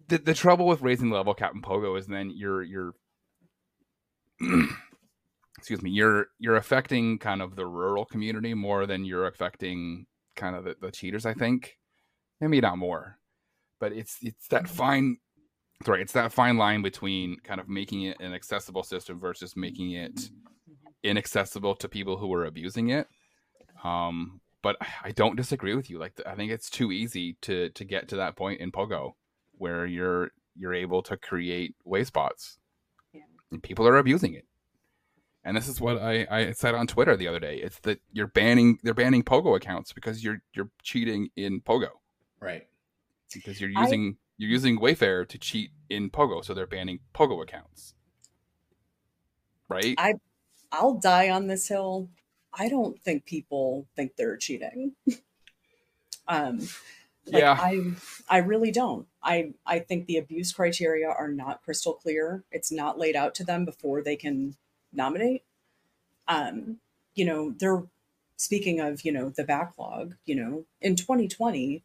The trouble with raising the level cap in Pogo is then you're excuse me, you're affecting kind of the rural community more than you're affecting kind of the cheaters. I think maybe not more. But it's that fine line between kind of making it an accessible system versus making it inaccessible to people who are abusing it. But I don't disagree with you. Like I think it's too easy to get to that point in Pogo where you're able to create Wayspots. Yeah. And people are abusing it. And this is what I said on Twitter the other day. It's that they're banning Pogo accounts because you're cheating in Pogo. Right. Because you're using Wayfarer to cheat in Pogo, so they're banning Pogo accounts, right? I'll die on this hill. I don't think people think they're cheating. I really don't. I think the abuse criteria are not crystal clear. It's not laid out to them before they can nominate. They're speaking of the backlog. In 2020.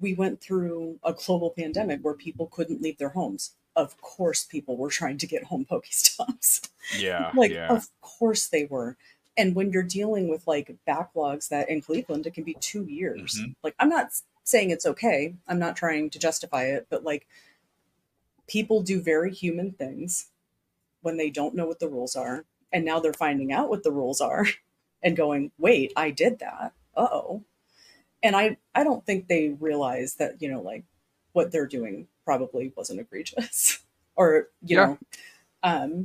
We went through a global pandemic where people couldn't leave their homes. Of course, people were trying to get home Pokestops. Yeah. Of course they were. And when you're dealing with backlogs that in Cleveland, it can be 2 years. Mm-hmm. I'm not saying it's okay. I'm not trying to justify it, but people do very human things when they don't know what the rules are. And now they're finding out what the rules are and going, wait, I did that. Uh-oh. And I don't think they realize that, what they're doing probably wasn't egregious or, I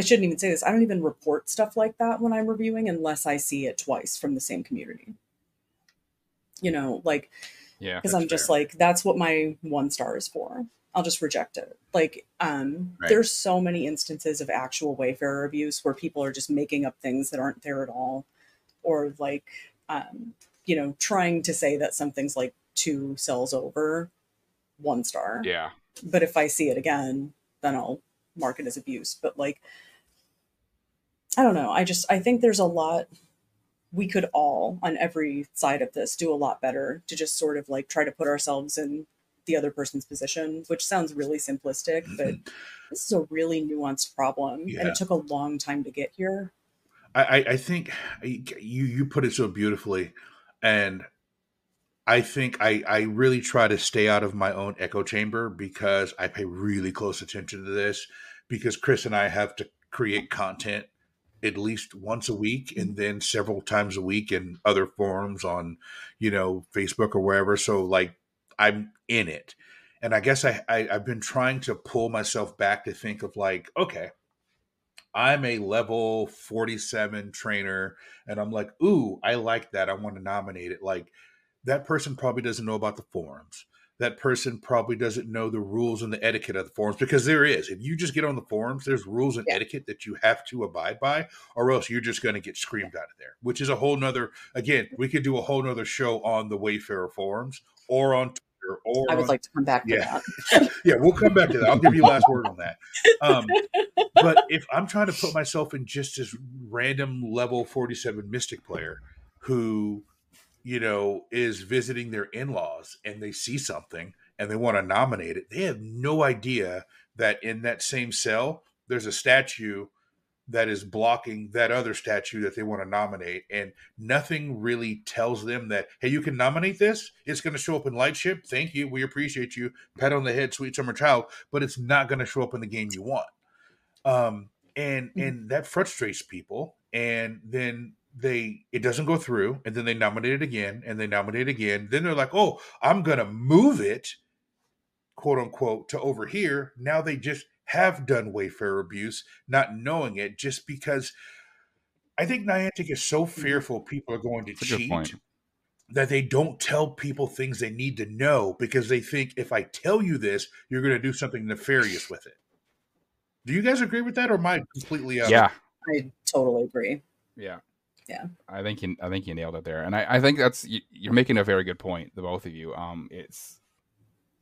shouldn't even say this. I don't even report stuff like that when I'm reviewing unless I see it twice from the same community, because I'm just that's what my 1 star is for. I'll just reject it. There's so many instances of actual Wayfarer abuse where people are just making up things that aren't there at all. Or trying to say that something's 2 cells over 1 star. Yeah. But if I see it again, then I'll mark it as abuse. But I don't know. I think there's a lot we could all on every side of this do a lot better to just sort of try to put ourselves in the other person's position, which sounds really simplistic, but this is a really nuanced problem. Yeah. And it took a long time to get here. I think you put it so beautifully, and I think I really try to stay out of my own echo chamber because I pay really close attention to this because Chris and I have to create content at least once a week and then several times a week in other forums on, Facebook or wherever. So I'm in it. And I guess I've been trying to pull myself back to think of okay, I'm a level 47 trainer and I'm ooh, I like that. I want to nominate it. That person probably doesn't know about the forums. That person probably doesn't know the rules and the etiquette of the forums because there is. If you just get on the forums, there's rules and etiquette that you have to abide by or else you're just going to get screamed out of there, which is a whole nother, again, we could do a whole nother show on the Wayfarer forums or on Twitter. Or I would like to come back to that. Yeah, we'll come back to that. I'll give you last word on that. But if I'm trying to put myself in just this random level 47 Mystic player who, is visiting their in-laws and they see something and they want to nominate it, they have no idea that in that same cell, there's a statue that is blocking that other statue that they want to nominate. And nothing really tells them that, hey, you can nominate this. It's going to show up in Lightship. Thank you. We appreciate you. Pat on the head, sweet summer child. But it's not going to show up in the game you want. And that frustrates people. And then it doesn't go through. And then they nominate it again. And they nominate it again. Then they're like, oh, I'm going to move it, quote unquote, to over here. Now they just have done Wayfarer abuse, not knowing it, just because I think Niantic is so fearful people are going to cheat that they don't tell people things they need to know, because they think if I tell you this, you're going to do something nefarious with it. Do you guys agree with that, or am I completely out? Yeah, I totally agree. Yeah. Yeah. I think you nailed it there. And I think that's, you're making a very good point, the both of you.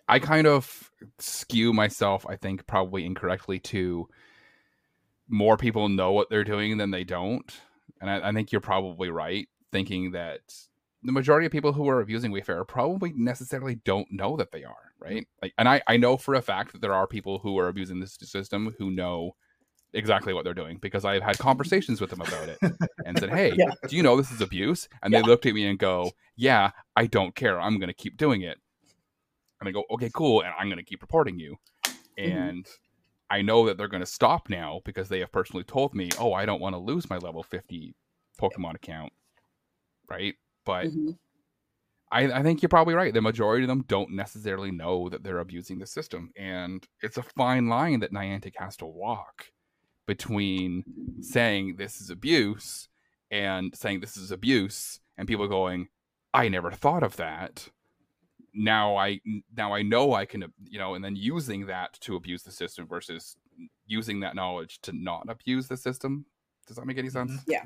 I kind of skew myself, I think, probably incorrectly to more people know what they're doing than they don't. And I think you're probably right, thinking that the majority of people who are abusing Wayfarer probably necessarily don't know that they are, right? Like, and I know for a fact that there are people who are abusing this system who know exactly what they're doing, because I've had conversations with them about it and said, hey, do you know this is abuse? And they looked at me and go, yeah, I don't care. I'm going to keep doing it. And I go, okay, cool, and I'm going to keep reporting you. And I know that they're going to stop now because they have personally told me, oh, I don't want to lose my level 50 Pokemon account, right? But I think you're probably right. The majority of them don't necessarily know that they're abusing the system. And it's a fine line that Niantic has to walk between saying this is abuse and saying this is abuse and people going, I never thought of that. Now I know I can, you know, and then using that to abuse the system versus using that knowledge to not abuse the system. Does that make any sense? Yeah.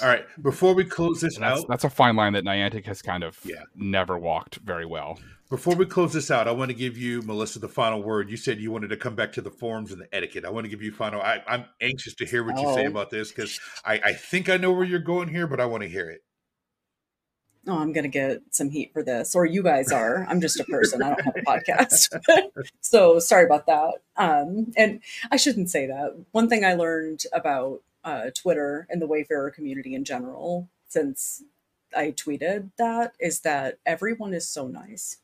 All right. Before we close this out, that's a fine line that Niantic has kind of never walked very well. Before we close this out, I want to give you, Melissa, the final word. You said you wanted to come back to the forms and the etiquette. I want to give you final. I'm anxious to hear what you say about this, because I think I know where you're going here, but I want to hear it. Oh, I'm going to get some heat for this, or you guys are. I'm just a person. I don't have a podcast. So sorry about that. And I shouldn't say that. One thing I learned about Twitter and the Wayfarer community in general, since I tweeted that, is that everyone is so nice.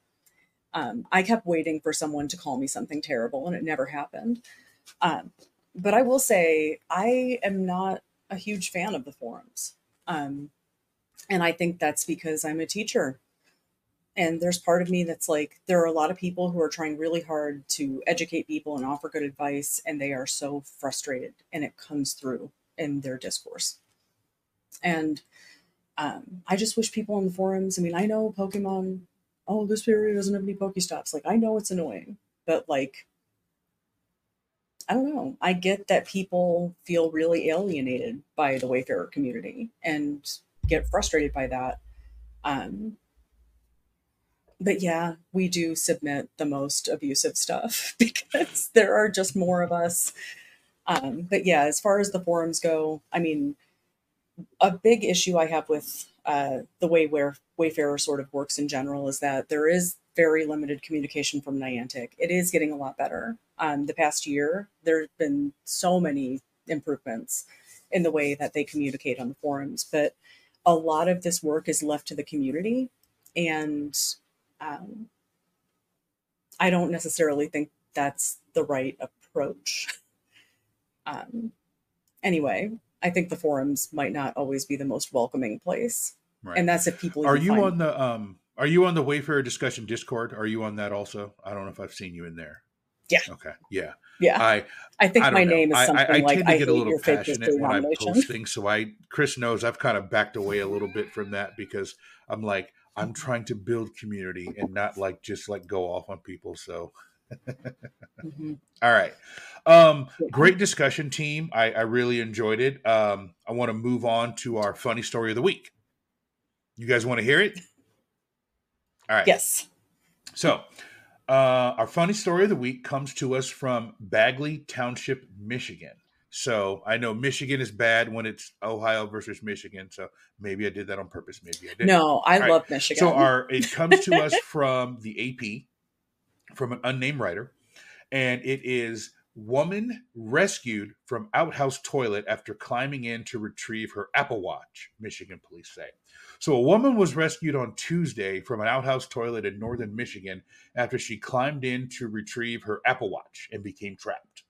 I kept waiting for someone to call me something terrible, and it never happened. But I will say I am not a huge fan of the forums. And I think that's because I'm a teacher, and there's part of me that's like, there are a lot of people who are trying really hard to educate people and offer good advice, and they are so frustrated, and it comes through in their discourse. And I just wish people on the forums, I mean, I know Pokemon, oh, this area doesn't have any Pokestops. Like, I know it's annoying, but like, I don't know. I get that people feel really alienated by the Wayfarer community and get frustrated by that. But yeah, we do submit the most abusive stuff because there are just more of us. But yeah, as far as the forums go, I mean, a big issue I have with the way Wayfarer sort of works in general is that there is very limited communication from Niantic. It is getting a lot better. The past year, there's been so many improvements in the way that they communicate on the forums, but a lot of this work is left to the community, and I don't necessarily think that's the right approach. Anyway, I think the forums might not always be the most welcoming place, right? And that's if people are you on the are you on the Wayfarer discussion Discord? Are you on that also? I don't know if I've seen you in there. Yeah. Okay. Yeah. Yeah. I think I my know. Name is something I like. I tend to get a little passionate when I post things, so Chris knows I've kind of backed away a little bit from that, because I'm like, I'm trying to build community and not like just like go off on people. So, all right, great discussion, team. I really enjoyed it. I want to move on to our funny story of the week. You guys want to hear it? All right. Yes. So. Our funny story of the week comes to us from Bagley Township, Michigan. So I know Michigan is bad when it's Ohio versus Michigan. So maybe I did that on purpose. Maybe I didn't. No, I love Michigan. So it comes to us from the AP. from an unnamed writer, and it is woman rescued from outhouse toilet after climbing in to retrieve her Apple Watch, Michigan police say. So a woman was rescued on Tuesday from an outhouse toilet in northern Michigan after she climbed in to retrieve her Apple Watch and became trapped.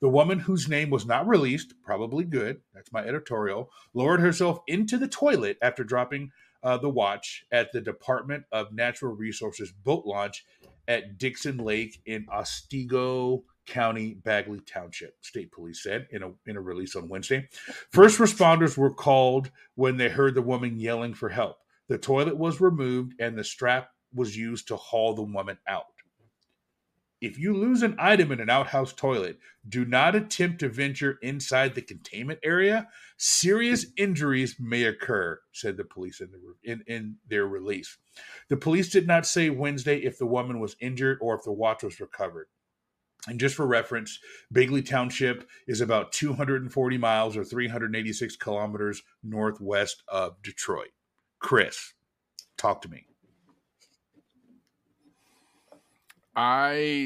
The woman, whose name was not released, probably good, that's my editorial, lowered herself into the toilet after dropping the watch at the Department of Natural Resources boat launch at Dixon Lake in Otsego County, Bagley Township, state police said in a release on Wednesday. First responders were called when they heard the woman yelling for help. The toilet was removed and the strap was used to haul the woman out. If you lose an item in an outhouse toilet, do not attempt to venture inside the containment area. Serious injuries may occur, said the police in their release. The police did not say Wednesday if the woman was injured or if the watch was recovered. And just for reference, Bagley Township is about 240 miles or 386 kilometers northwest of Detroit. Chris, talk to me.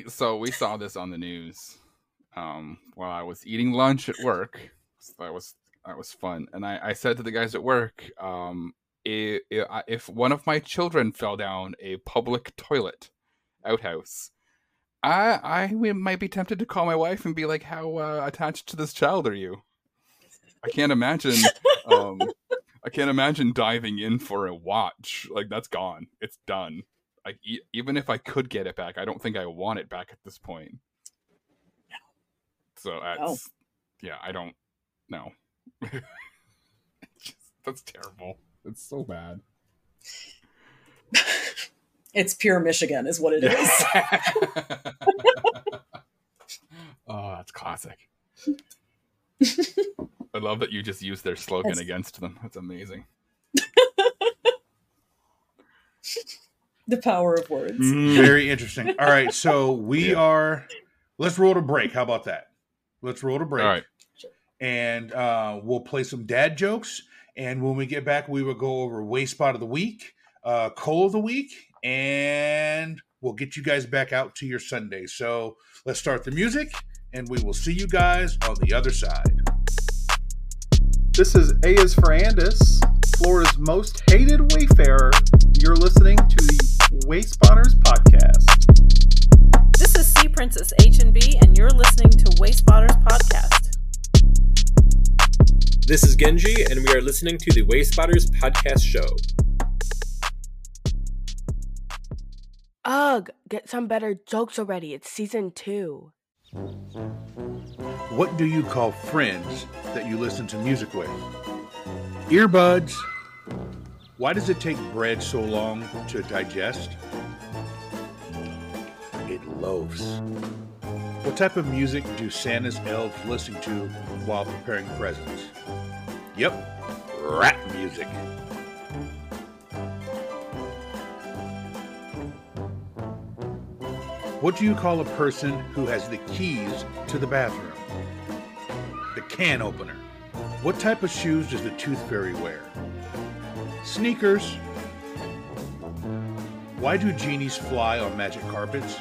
So we saw this on the news while I was eating lunch at work. So that was fun. And I said to the guys at work, if one of my children fell down a public toilet outhouse, I might be tempted to call my wife and be like, how attached to this child are you? I can't imagine diving in for a watch. Like, that's gone. It's done. Like, even if I could get it back, I don't think I want it back at this point. No. So that's, yeah, I don't know. That's terrible. It's so bad. It's pure Michigan is what it is. Oh, that's classic. I love that you just used their slogan against them. That's amazing. The power of words. Very interesting. All right. So let's roll to break. How about that? Let's roll to break. All right. And we'll play some dad jokes. And when we get back, we will go over Wayspot of the Week, Coal of the Week, and we'll get you guys back out to your Sunday. So let's start the music, and we will see you guys on the other side. This is A for Andes, Florida's most hated Wayfarer. You're listening to the Wayspotters podcast. This is Sea Princess H&B, and you're listening to Wayspotters podcast. This is Genji, and we are listening to the Wayspotters podcast show. Ugh, get some better jokes already. It's season 2. What do you call friends that you listen to music with? Earbuds. Why does it take bread so long to digest? It loafs. What type of music do Santa's elves listen to while preparing presents? Yep, rap music. What do you call a person who has the keys to the bathroom? The can opener. What type of shoes does the tooth fairy wear? Sneakers. Why do genies fly on magic carpets?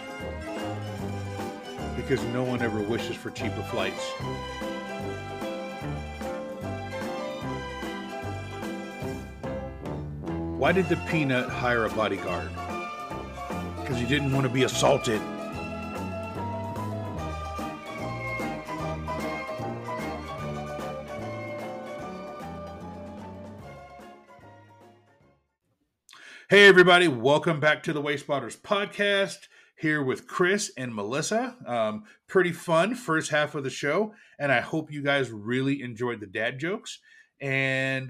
Because no one ever wishes for cheaper flights. Why did the peanut hire a bodyguard? Because he didn't want to be assaulted. Hey everybody, welcome back to the Wayspotters podcast, here with Chris and Melissa. Pretty fun first half of the show, and I hope you guys really enjoyed the dad jokes. And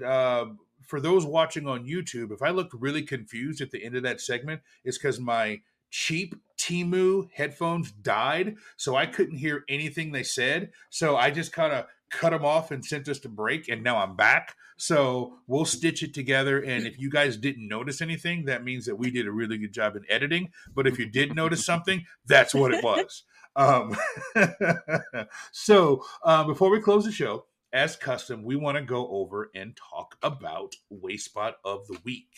for those watching on YouTube, if I looked really confused at the end of that segment, it's because my cheap Temu headphones died, so I couldn't hear anything they said. So I just kind of cut them off and sent us to break, and now I'm back. So we'll stitch it together, and if you guys didn't notice anything, that means that we did a really good job in editing. But if you did notice something, that's what it was. So before we close the show, as custom, we want to go over and talk about Wayspot of the Week.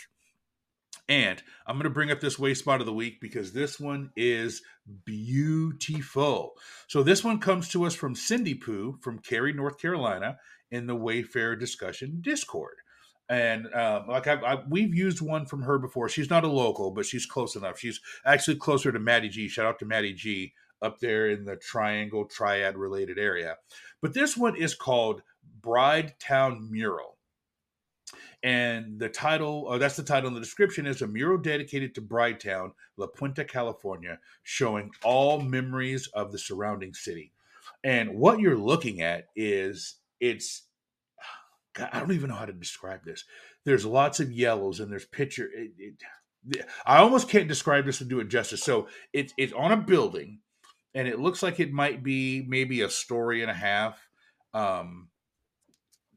And I'm going to bring up this Wayspot of the week because this one is beautiful. So this one comes to us from Cindy Pu from Cary, North Carolina, in the Wayfarer discussion Discord. And we've used one from her before. She's not a local, but she's close enough. She's actually closer to Maddie G. Shout out to Maddie G up there in the triangle, triad related area. But this one is called Bridetown Mural. And the title, that's the title in the description, is a mural dedicated to Bridetown, La Puente, California, showing all memories of the surrounding city. And what you're looking at is, it's, God, I don't even know how to describe this. There's lots of yellows and there's picture. I almost can't describe this and do it justice. So it's on a building and it looks like it might be maybe a story and a half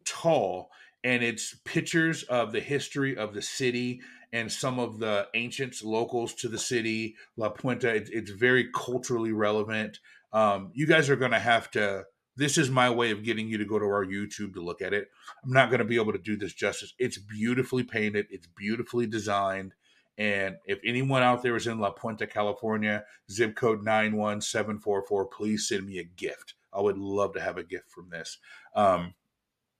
tall. And it's pictures of the history of the city and some of the ancients, locals to the city, La Puente. It's very culturally relevant. You guys are going to have to, this is my way of getting you to go to our YouTube to look at it. I'm not going to be able to do this justice. It's beautifully painted. It's beautifully designed. And if anyone out there is in La Puente, California, zip code 91744, please send me a gift. I would love to have a gift from this.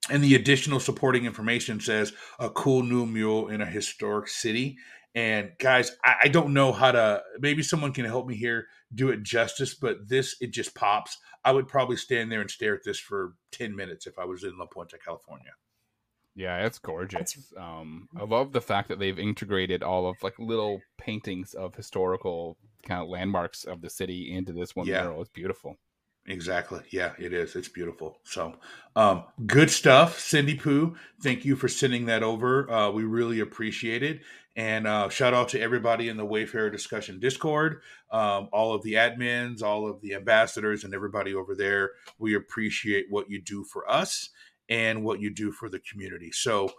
And the additional supporting information says a cool new mural in a historic city. And guys, I don't know how to, maybe someone can help me here, do it justice, but this, it just pops. I would probably stand there and stare at this for 10 minutes if I was in La Puente, California. Yeah, it's gorgeous. I love the fact that they've integrated all of like little paintings of historical kind of landmarks of the city into this one mural. It's beautiful. Exactly. Yeah, it is. It's beautiful. So good stuff. Cindy Pu, thank you for sending that over. We really appreciate it. And shout out to everybody in the Wayfarer discussion Discord, all of the admins, all of the ambassadors and everybody over there. We appreciate what you do for us and what you do for the community. So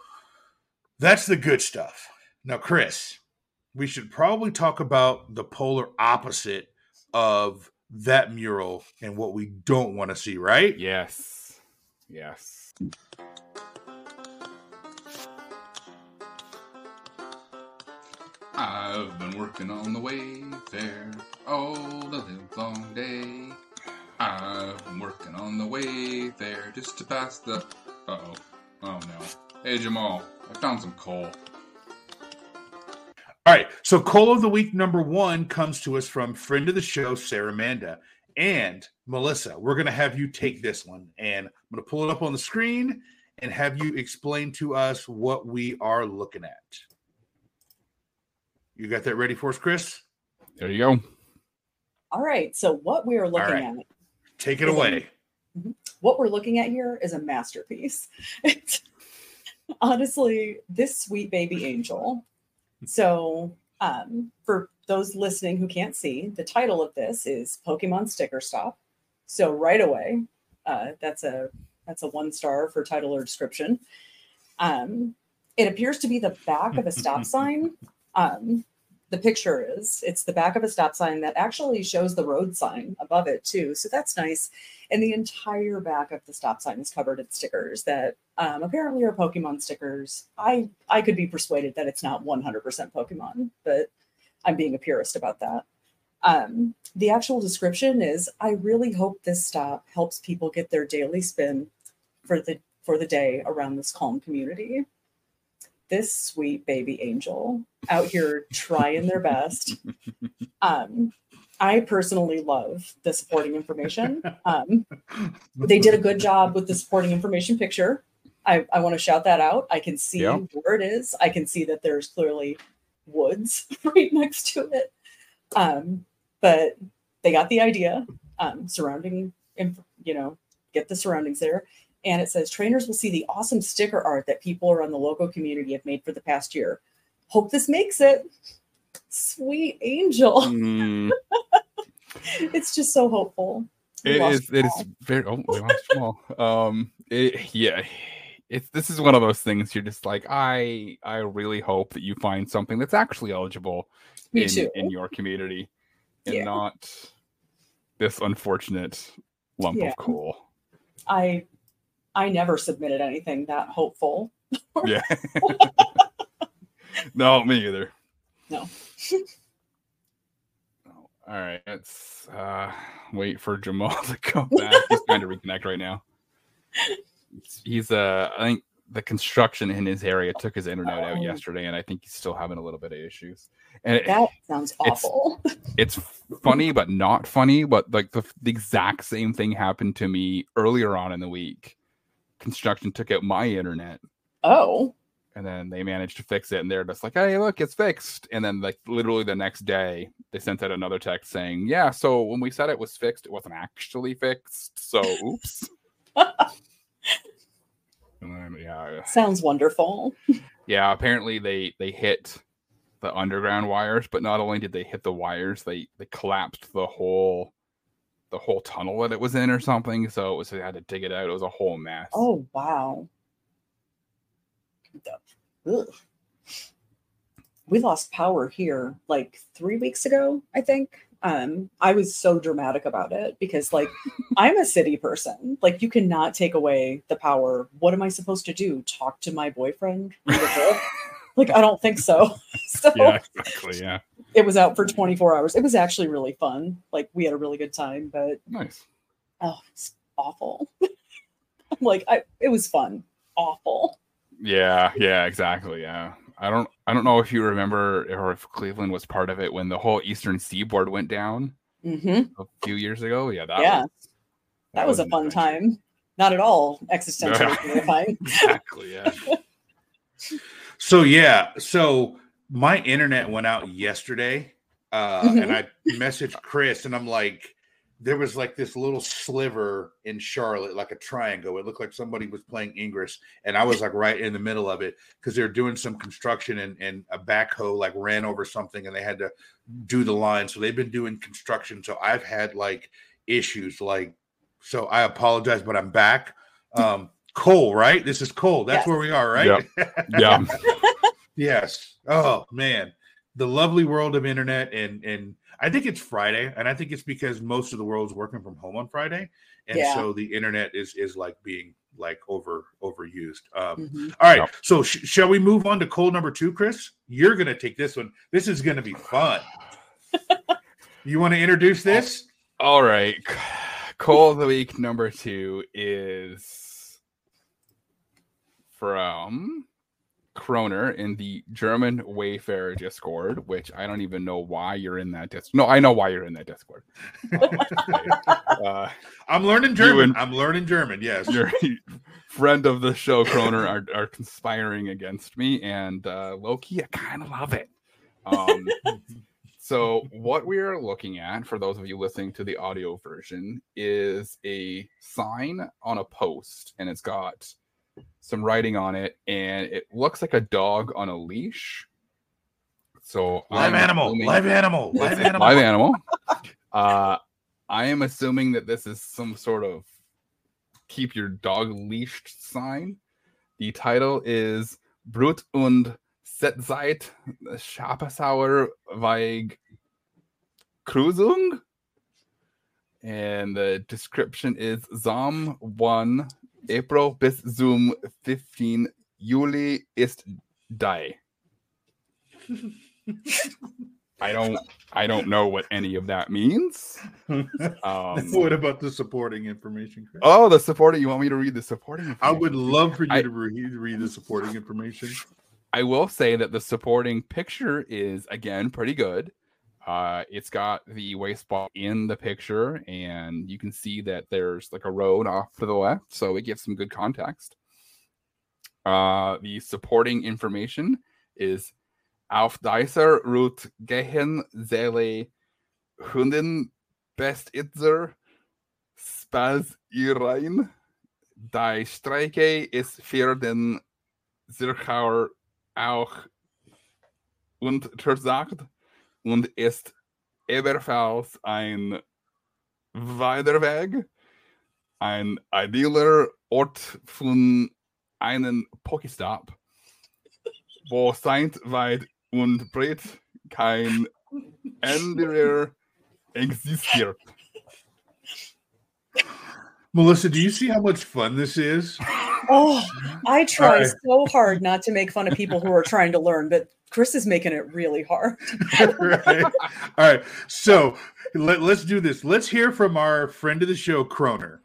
that's the good stuff. Now, Chris, we should probably talk about the polar opposite of that mural and what we don't want to see, right? Yes. Yes. I've been working on the Wayfarer all the live long day. I've been working on the Wayfarer just to pass the... Uh-oh. Oh, no. Hey, Jamal. I found some coal. All right, so Coal of the Week number one comes to us from friend of the show, Sarah Amanda. And Melissa, we're going to have you take this one. And I'm going to pull it up on the screen and have you explain to us what we are looking at. You got that ready for us, Chris? There you go. All right, so what we are looking at. Take it away. What we're looking at here is a masterpiece. Honestly, this sweet baby angel... So for those listening who can't see, the title of this is Pokemon Sticker Stop. So right away, that's a 1 star for title or description. It appears to be the back of a stop sign. The picture is, it's the back of a stop sign that actually shows the road sign above it too. So that's nice. And the entire back of the stop sign is covered in stickers that apparently are Pokemon stickers. I could be persuaded that it's not 100% Pokemon, but I'm being a purist about that. The actual description is, I really hope this stop helps people get their daily spin for the day around this calm community. This sweet baby angel out here trying their best. I personally love the supporting information. They did a good job with the supporting information picture. I want to shout that out. I can see where it is. I can see that there's clearly woods right next to it. But they got the idea. Surrounding, get the surroundings there. And it says, trainers will see the awesome sticker art that people around the local community have made for the past year. Hope this makes it. Sweet angel. It's just so hopeful. It is very, we lost Jamal. This is one of those things you're just like, I really hope that you find something that's actually eligible in your community and not this unfortunate lump of coal. I never submitted anything that hopeful. No, me either. No. All right. Let's wait for Jamal to come back. He's trying to reconnect right now. He's I think the construction in his area took his internet out yesterday, and I think he's still having a little bit of issues. And that sounds awful. It's funny, but not funny. But like the exact same thing happened to me earlier on in the week. Construction took out my internet. Oh. And then they managed to fix it, and they're just like, "Hey, look, it's fixed." And then, like, literally the next day, they sent out another text saying, "Yeah, so when we said it was fixed, it wasn't actually fixed. So, oops." And then, yeah. Sounds wonderful. Yeah, apparently they hit the underground wires, but not only did they hit the wires, they collapsed the whole tunnel that it was in or something. So it was they had to dig it out. It was a whole mess. Oh wow. Ugh. We lost power here like 3 weeks ago, I think. I was so dramatic about it because, like, I'm a city person. Like, you cannot take away the power. What am I supposed to do? Talk to my boyfriend? Like, I don't think so. So yeah, exactly. Yeah. It was out for 24 hours. It was actually really fun. Like, we had a really good time, but nice. Oh, it's awful. Like, it was fun. Awful. Yeah, exactly. Yeah. I don't know if you remember or if Cleveland was part of it when the whole Eastern Seaboard went down a few years ago. Yeah, that was a fun time. Not at all existentially terrifying. Exactly. Yeah. So my internet went out yesterday, and I messaged Chris, and I'm like, there was like this little sliver in Charlotte, like a triangle. It looked like somebody was playing Ingress, and I was like right in the middle of it because they were doing some construction, and a backhoe like ran over something, and they had to do the line. So they've been doing construction. So I've had like issues. Like, so I apologize, but I'm back. Cole, right? This is Cole. That's where we are, right? Yeah. Yes. Oh man, the lovely world of internet, and I think it's Friday, and I think it's because most of the world's working from home on Friday, and so the internet is like being like overused. All right, so shall we move on to cold number 2, Chris? You're gonna take this one. This is gonna be fun. You want to introduce this? All right, cold of the week number 2 is from Kroner in the German Wayfarer Discord, which I don't even know why you're in that Discord. No, I know why you're in that Discord. I'm learning German. I'm learning German, yes. Your friend of the show, Kroner, are conspiring against me, and low-key, I kind of love it. So what we are looking at, for those of you listening to the audio version, is a sign on a post, and it's got some writing on it, and it looks like a dog on a leash. So live animal. I am assuming that this is some sort of keep your dog leashed sign. The title is Brut und Setzeit Schapesauer Weig Kruzung, and the description is Zom 1 April bis zum 15 Juli ist die. I don't know what any of that means. What about the supporting information, Chris? Oh, the supporting. You want me to read the supporting information? I would love for you to read the supporting information. I will say that the supporting picture is, again, pretty good. It's got the Wayspot in the picture, and you can see that there's like a road off to the left, so it gives some good context. The supporting information is Auf dieser Route gehen selle Hunden Besitzer spazieren. Die Strecke ist für den Zuschauer auch untersagt. Und ist ebenfalls ein weiter Weg, ein idealer Ort von einem Pokestop, wo seid weit und breit kein anderer existiert. Melissa, do you see how much fun this is? Oh, I try so hard not to make fun of people who are trying to learn, but Chris is making it really hard. Right. All right. So let's do this. Let's hear from our friend of the show, Kroner.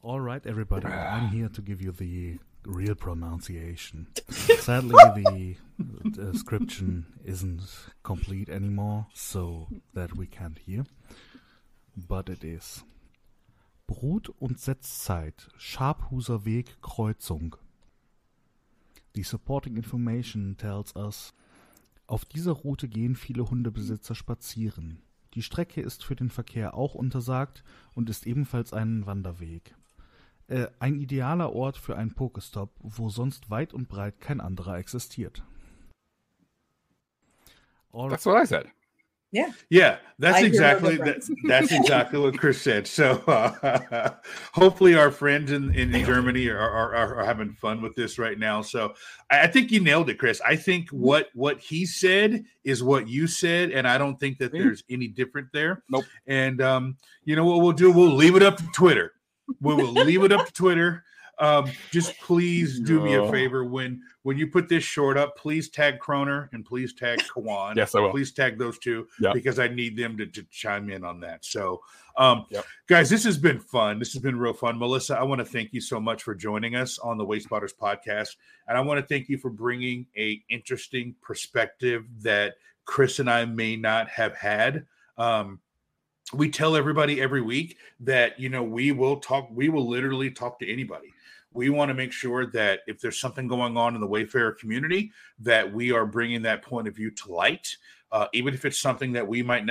All right, everybody. I'm here to give you the real pronunciation. Sadly, the description isn't complete anymore, so that we can't hear. But it is. Brut- und Setzzeit, Schabhuser Weg, Kreuzung. The supporting information tells us, auf dieser Route gehen viele Hundebesitzer spazieren. Die Strecke ist für den Verkehr auch untersagt und ist ebenfalls ein Wanderweg. Ein idealer Ort für einen Pokestop, wo sonst weit und breit kein anderer existiert. All That's what I said. Yeah. Yeah, that's exactly what Chris said. So hopefully our friends in Germany are having fun with this right now. So I think you nailed it, Chris. I think what he said is what you said, and I don't think that there's any different there. Nope. And you know what we'll do? We'll leave it up to Twitter. We will leave it up to Twitter. Just please do me a favor when you put this short up, please tag Kroner and please tag Kawan. Yes, I will. Please tag those two because I need them to chime in on that. So, guys, this has been fun. This has been real fun. Melissa, I want to thank you so much for joining us on the Wayspotters podcast, and I want to thank you for bringing a interesting perspective that Chris and I may not have had. We tell everybody every week that, you know, we will literally talk to anybody. We want to make sure that if there's something going on in the Wayfarer community, that we are bringing that point of view to light, even if it's something that we might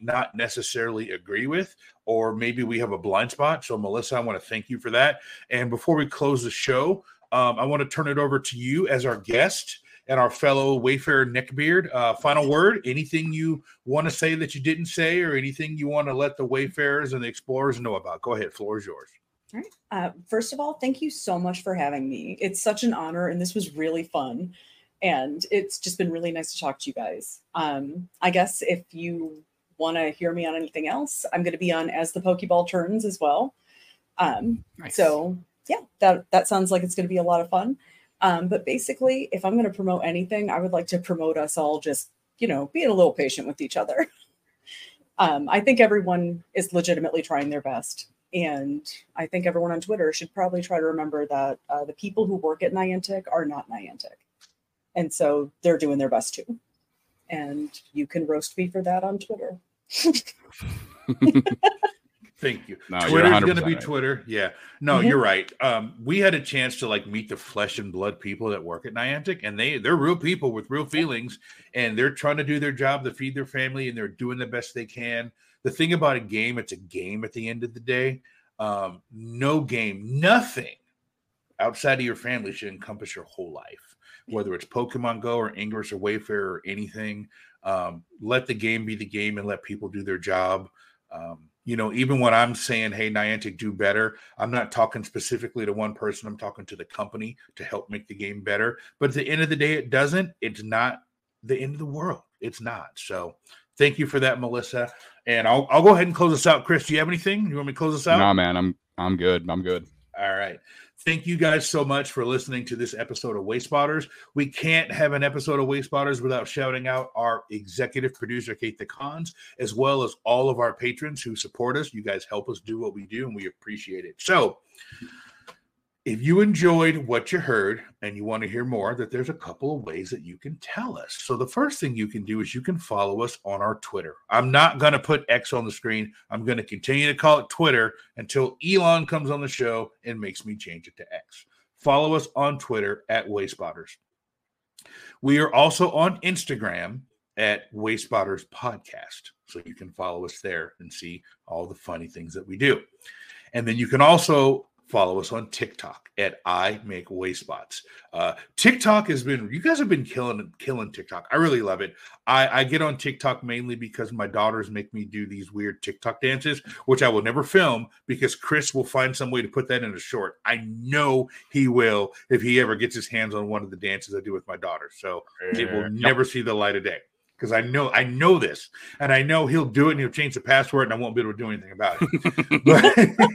not necessarily agree with, or maybe we have a blind spot. So, Melissa, I want to thank you for that. And before we close the show, I want to turn it over to you as our guest and our fellow Wayfarer neckbeard. Final word, anything you want to say that you didn't say, or anything you want to let the Wayfarers and the Explorers know about? Go ahead, floor is yours. All right. First of all, thank you so much for having me. It's such an honor, and this was really fun. And it's just been really nice to talk to you guys. I guess if you want to hear me on anything else, I'm going to be on As the Pokeball Turns as well. Nice. So, yeah, that sounds like it's going to be a lot of fun. But basically, if I'm going to promote anything, I would like to promote us all just, you know, being a little patient with each other. I think everyone is legitimately trying their best. And I think everyone on Twitter should probably try to remember that the people who work at Niantic are not Niantic. And so they're doing their best, too. And you can roast me for that on Twitter. Thank you. No, Twitter's going to be right. Twitter. Yeah. No, mm-hmm. You're right. We had a chance to like meet the flesh and blood people that work at Niantic, and they're real people with real feelings, and they're trying to do their job to feed their family, and they're doing the best they can. The thing about a game, it's a game at the end of the day. No game, nothing outside of your family should encompass your whole life, whether it's Pokemon Go or Ingress or Wayfarer or anything. Let the game be the game and let people do their job. You know, even when I'm saying, hey, Niantic, do better, I'm not talking specifically to one person. I'm talking to the company to help make the game better. But at the end of the day, it's not the end of the world. It's not. So thank you for that, Melissa. And I'll go ahead and close us out. Chris, do you have anything? You want me to close us out? No, man, I'm good. I'm good. All right. Thank you guys so much for listening to this episode of Wayspotters. We can't have an episode of Wayspotters without shouting out our executive producer, Kate the Cons, as well as all of our patrons who support us. You guys help us do what we do, and we appreciate it. So if you enjoyed what you heard and you want to hear more, that there's a couple of ways that you can tell us. So the first thing you can do is you can follow us on our Twitter. I'm not going to put X on the screen. I'm going to continue to call it Twitter until Elon comes on the show and makes me change it to X. Follow us on Twitter at Wayspotters. We are also on Instagram at Wayspotters Podcast. So you can follow us there and see all the funny things that we do. And then you can also follow us on TikTok at I Make Wayspots. TikTok has been, you guys have been killing TikTok. I really love it. I get on TikTok mainly because my daughters make me do these weird TikTok dances, which I will never film because Chris will find some way to put that in a short. I know he will if he ever gets his hands on one of the dances I do with my daughter. So it will never see the light of day. Because I know this, and I know he'll do it, and he'll change the password, and I won't be able to do anything about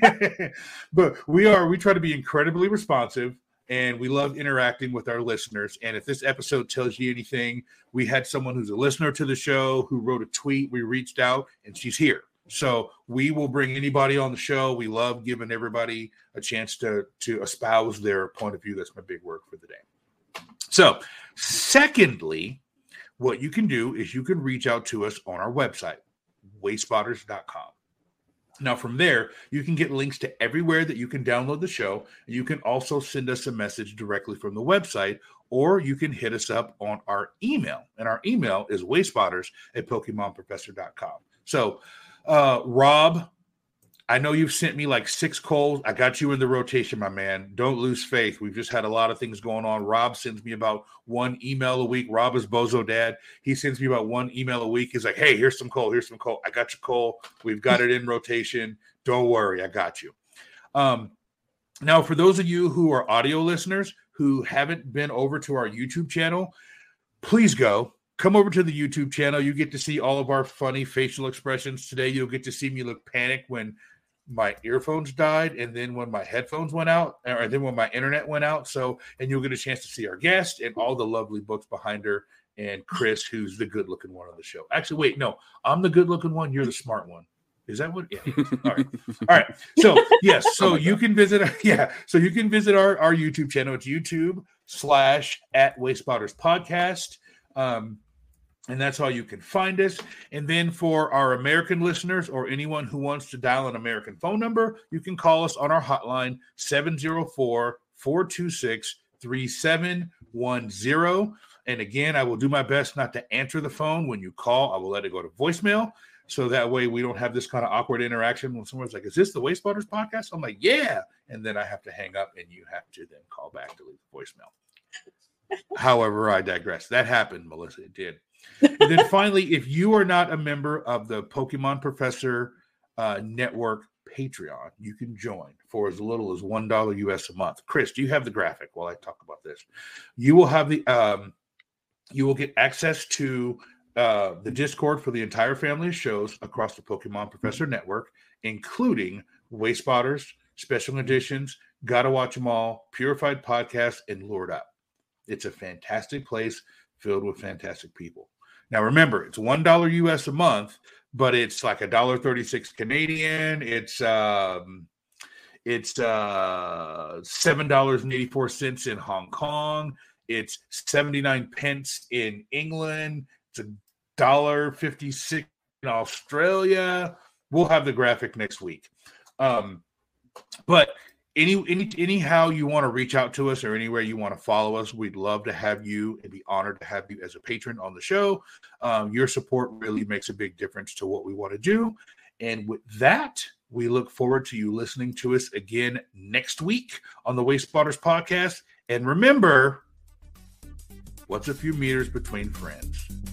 it. But we try to be incredibly responsive, and we love interacting with our listeners. And if this episode tells you anything, we had someone who's a listener to the show who wrote a tweet. We reached out, and she's here. So we will bring anybody on the show. We love giving everybody a chance to espouse their point of view. That's my big word for the day. So secondly, what you can do is you can reach out to us on our website, wayspotters.com. Now, from there, you can get links to everywhere that you can download the show. You can also send us a message directly from the website, or you can hit us up on our email. And our email is wayspotters@PokemonProfessor.com. So, Rob, I know you've sent me like 6 calls. I got you in the rotation, my man. Don't lose faith. We've just had a lot of things going on. Rob sends me about 1 email a week. Rob is Bozo Dad. He sends me about 1 email a week. He's like, hey, here's some coal. Here's some coal. I got your coal. We've got it in rotation. Don't worry. I got you. Now, for those of you who are audio listeners who haven't been over to our YouTube channel, please go. Come over to the YouTube channel. You get to see all of our funny facial expressions today. You'll get to see me look panicked when my earphones died, and then when my headphones went out, or then when my internet went out. So, and you'll get a chance to see our guest and all the lovely books behind her, and Chris, who's the good looking one on the show. Actually, wait, no, I'm the good looking one. You're the smart one. Is that what? Yeah. All right. All right. So yes. So you can visit. Yeah. So you can visit our YouTube channel. It's YouTube.com/@WaysPottersPodcast. And that's how you can find us. And then for our American listeners or anyone who wants to dial an American phone number, you can call us on our hotline, 704-426-3710. And again, I will do my best not to answer the phone. When you call, I will let it go to voicemail. So that way we don't have this kind of awkward interaction when someone's like, is this the Wayspotters podcast? I'm like, yeah. And then I have to hang up and you have to then call back to leave the voicemail. However, I digress. That happened, Melissa. It did. And then finally, if you are not a member of the Pokemon Professor Network Patreon, you can join for as little as $1 US a month. Chris, do you have the graphic while I talk about this? You will have the you will get access to the Discord for the entire family of shows across the Pokemon Professor Network, including Wayspotters, Special Editions, Gotta Watch 'Em All, Purified Podcast, and Lured Up. It's a fantastic place filled with fantastic people. Now, remember, it's $1 US a month, but it's like $1.36 Canadian. It's $7.84 in Hong Kong. It's 79 pence in England. It's $1.56 in Australia. We'll have the graphic next week. But anyhow you want to reach out to us or anywhere you want to follow us, we'd love to have you and be honored to have you as a patron on the show. Your support really makes a big difference to what we want to do. And with that, we look forward to you listening to us again next week on the Wayspotters podcast. And remember, what's a few meters between friends?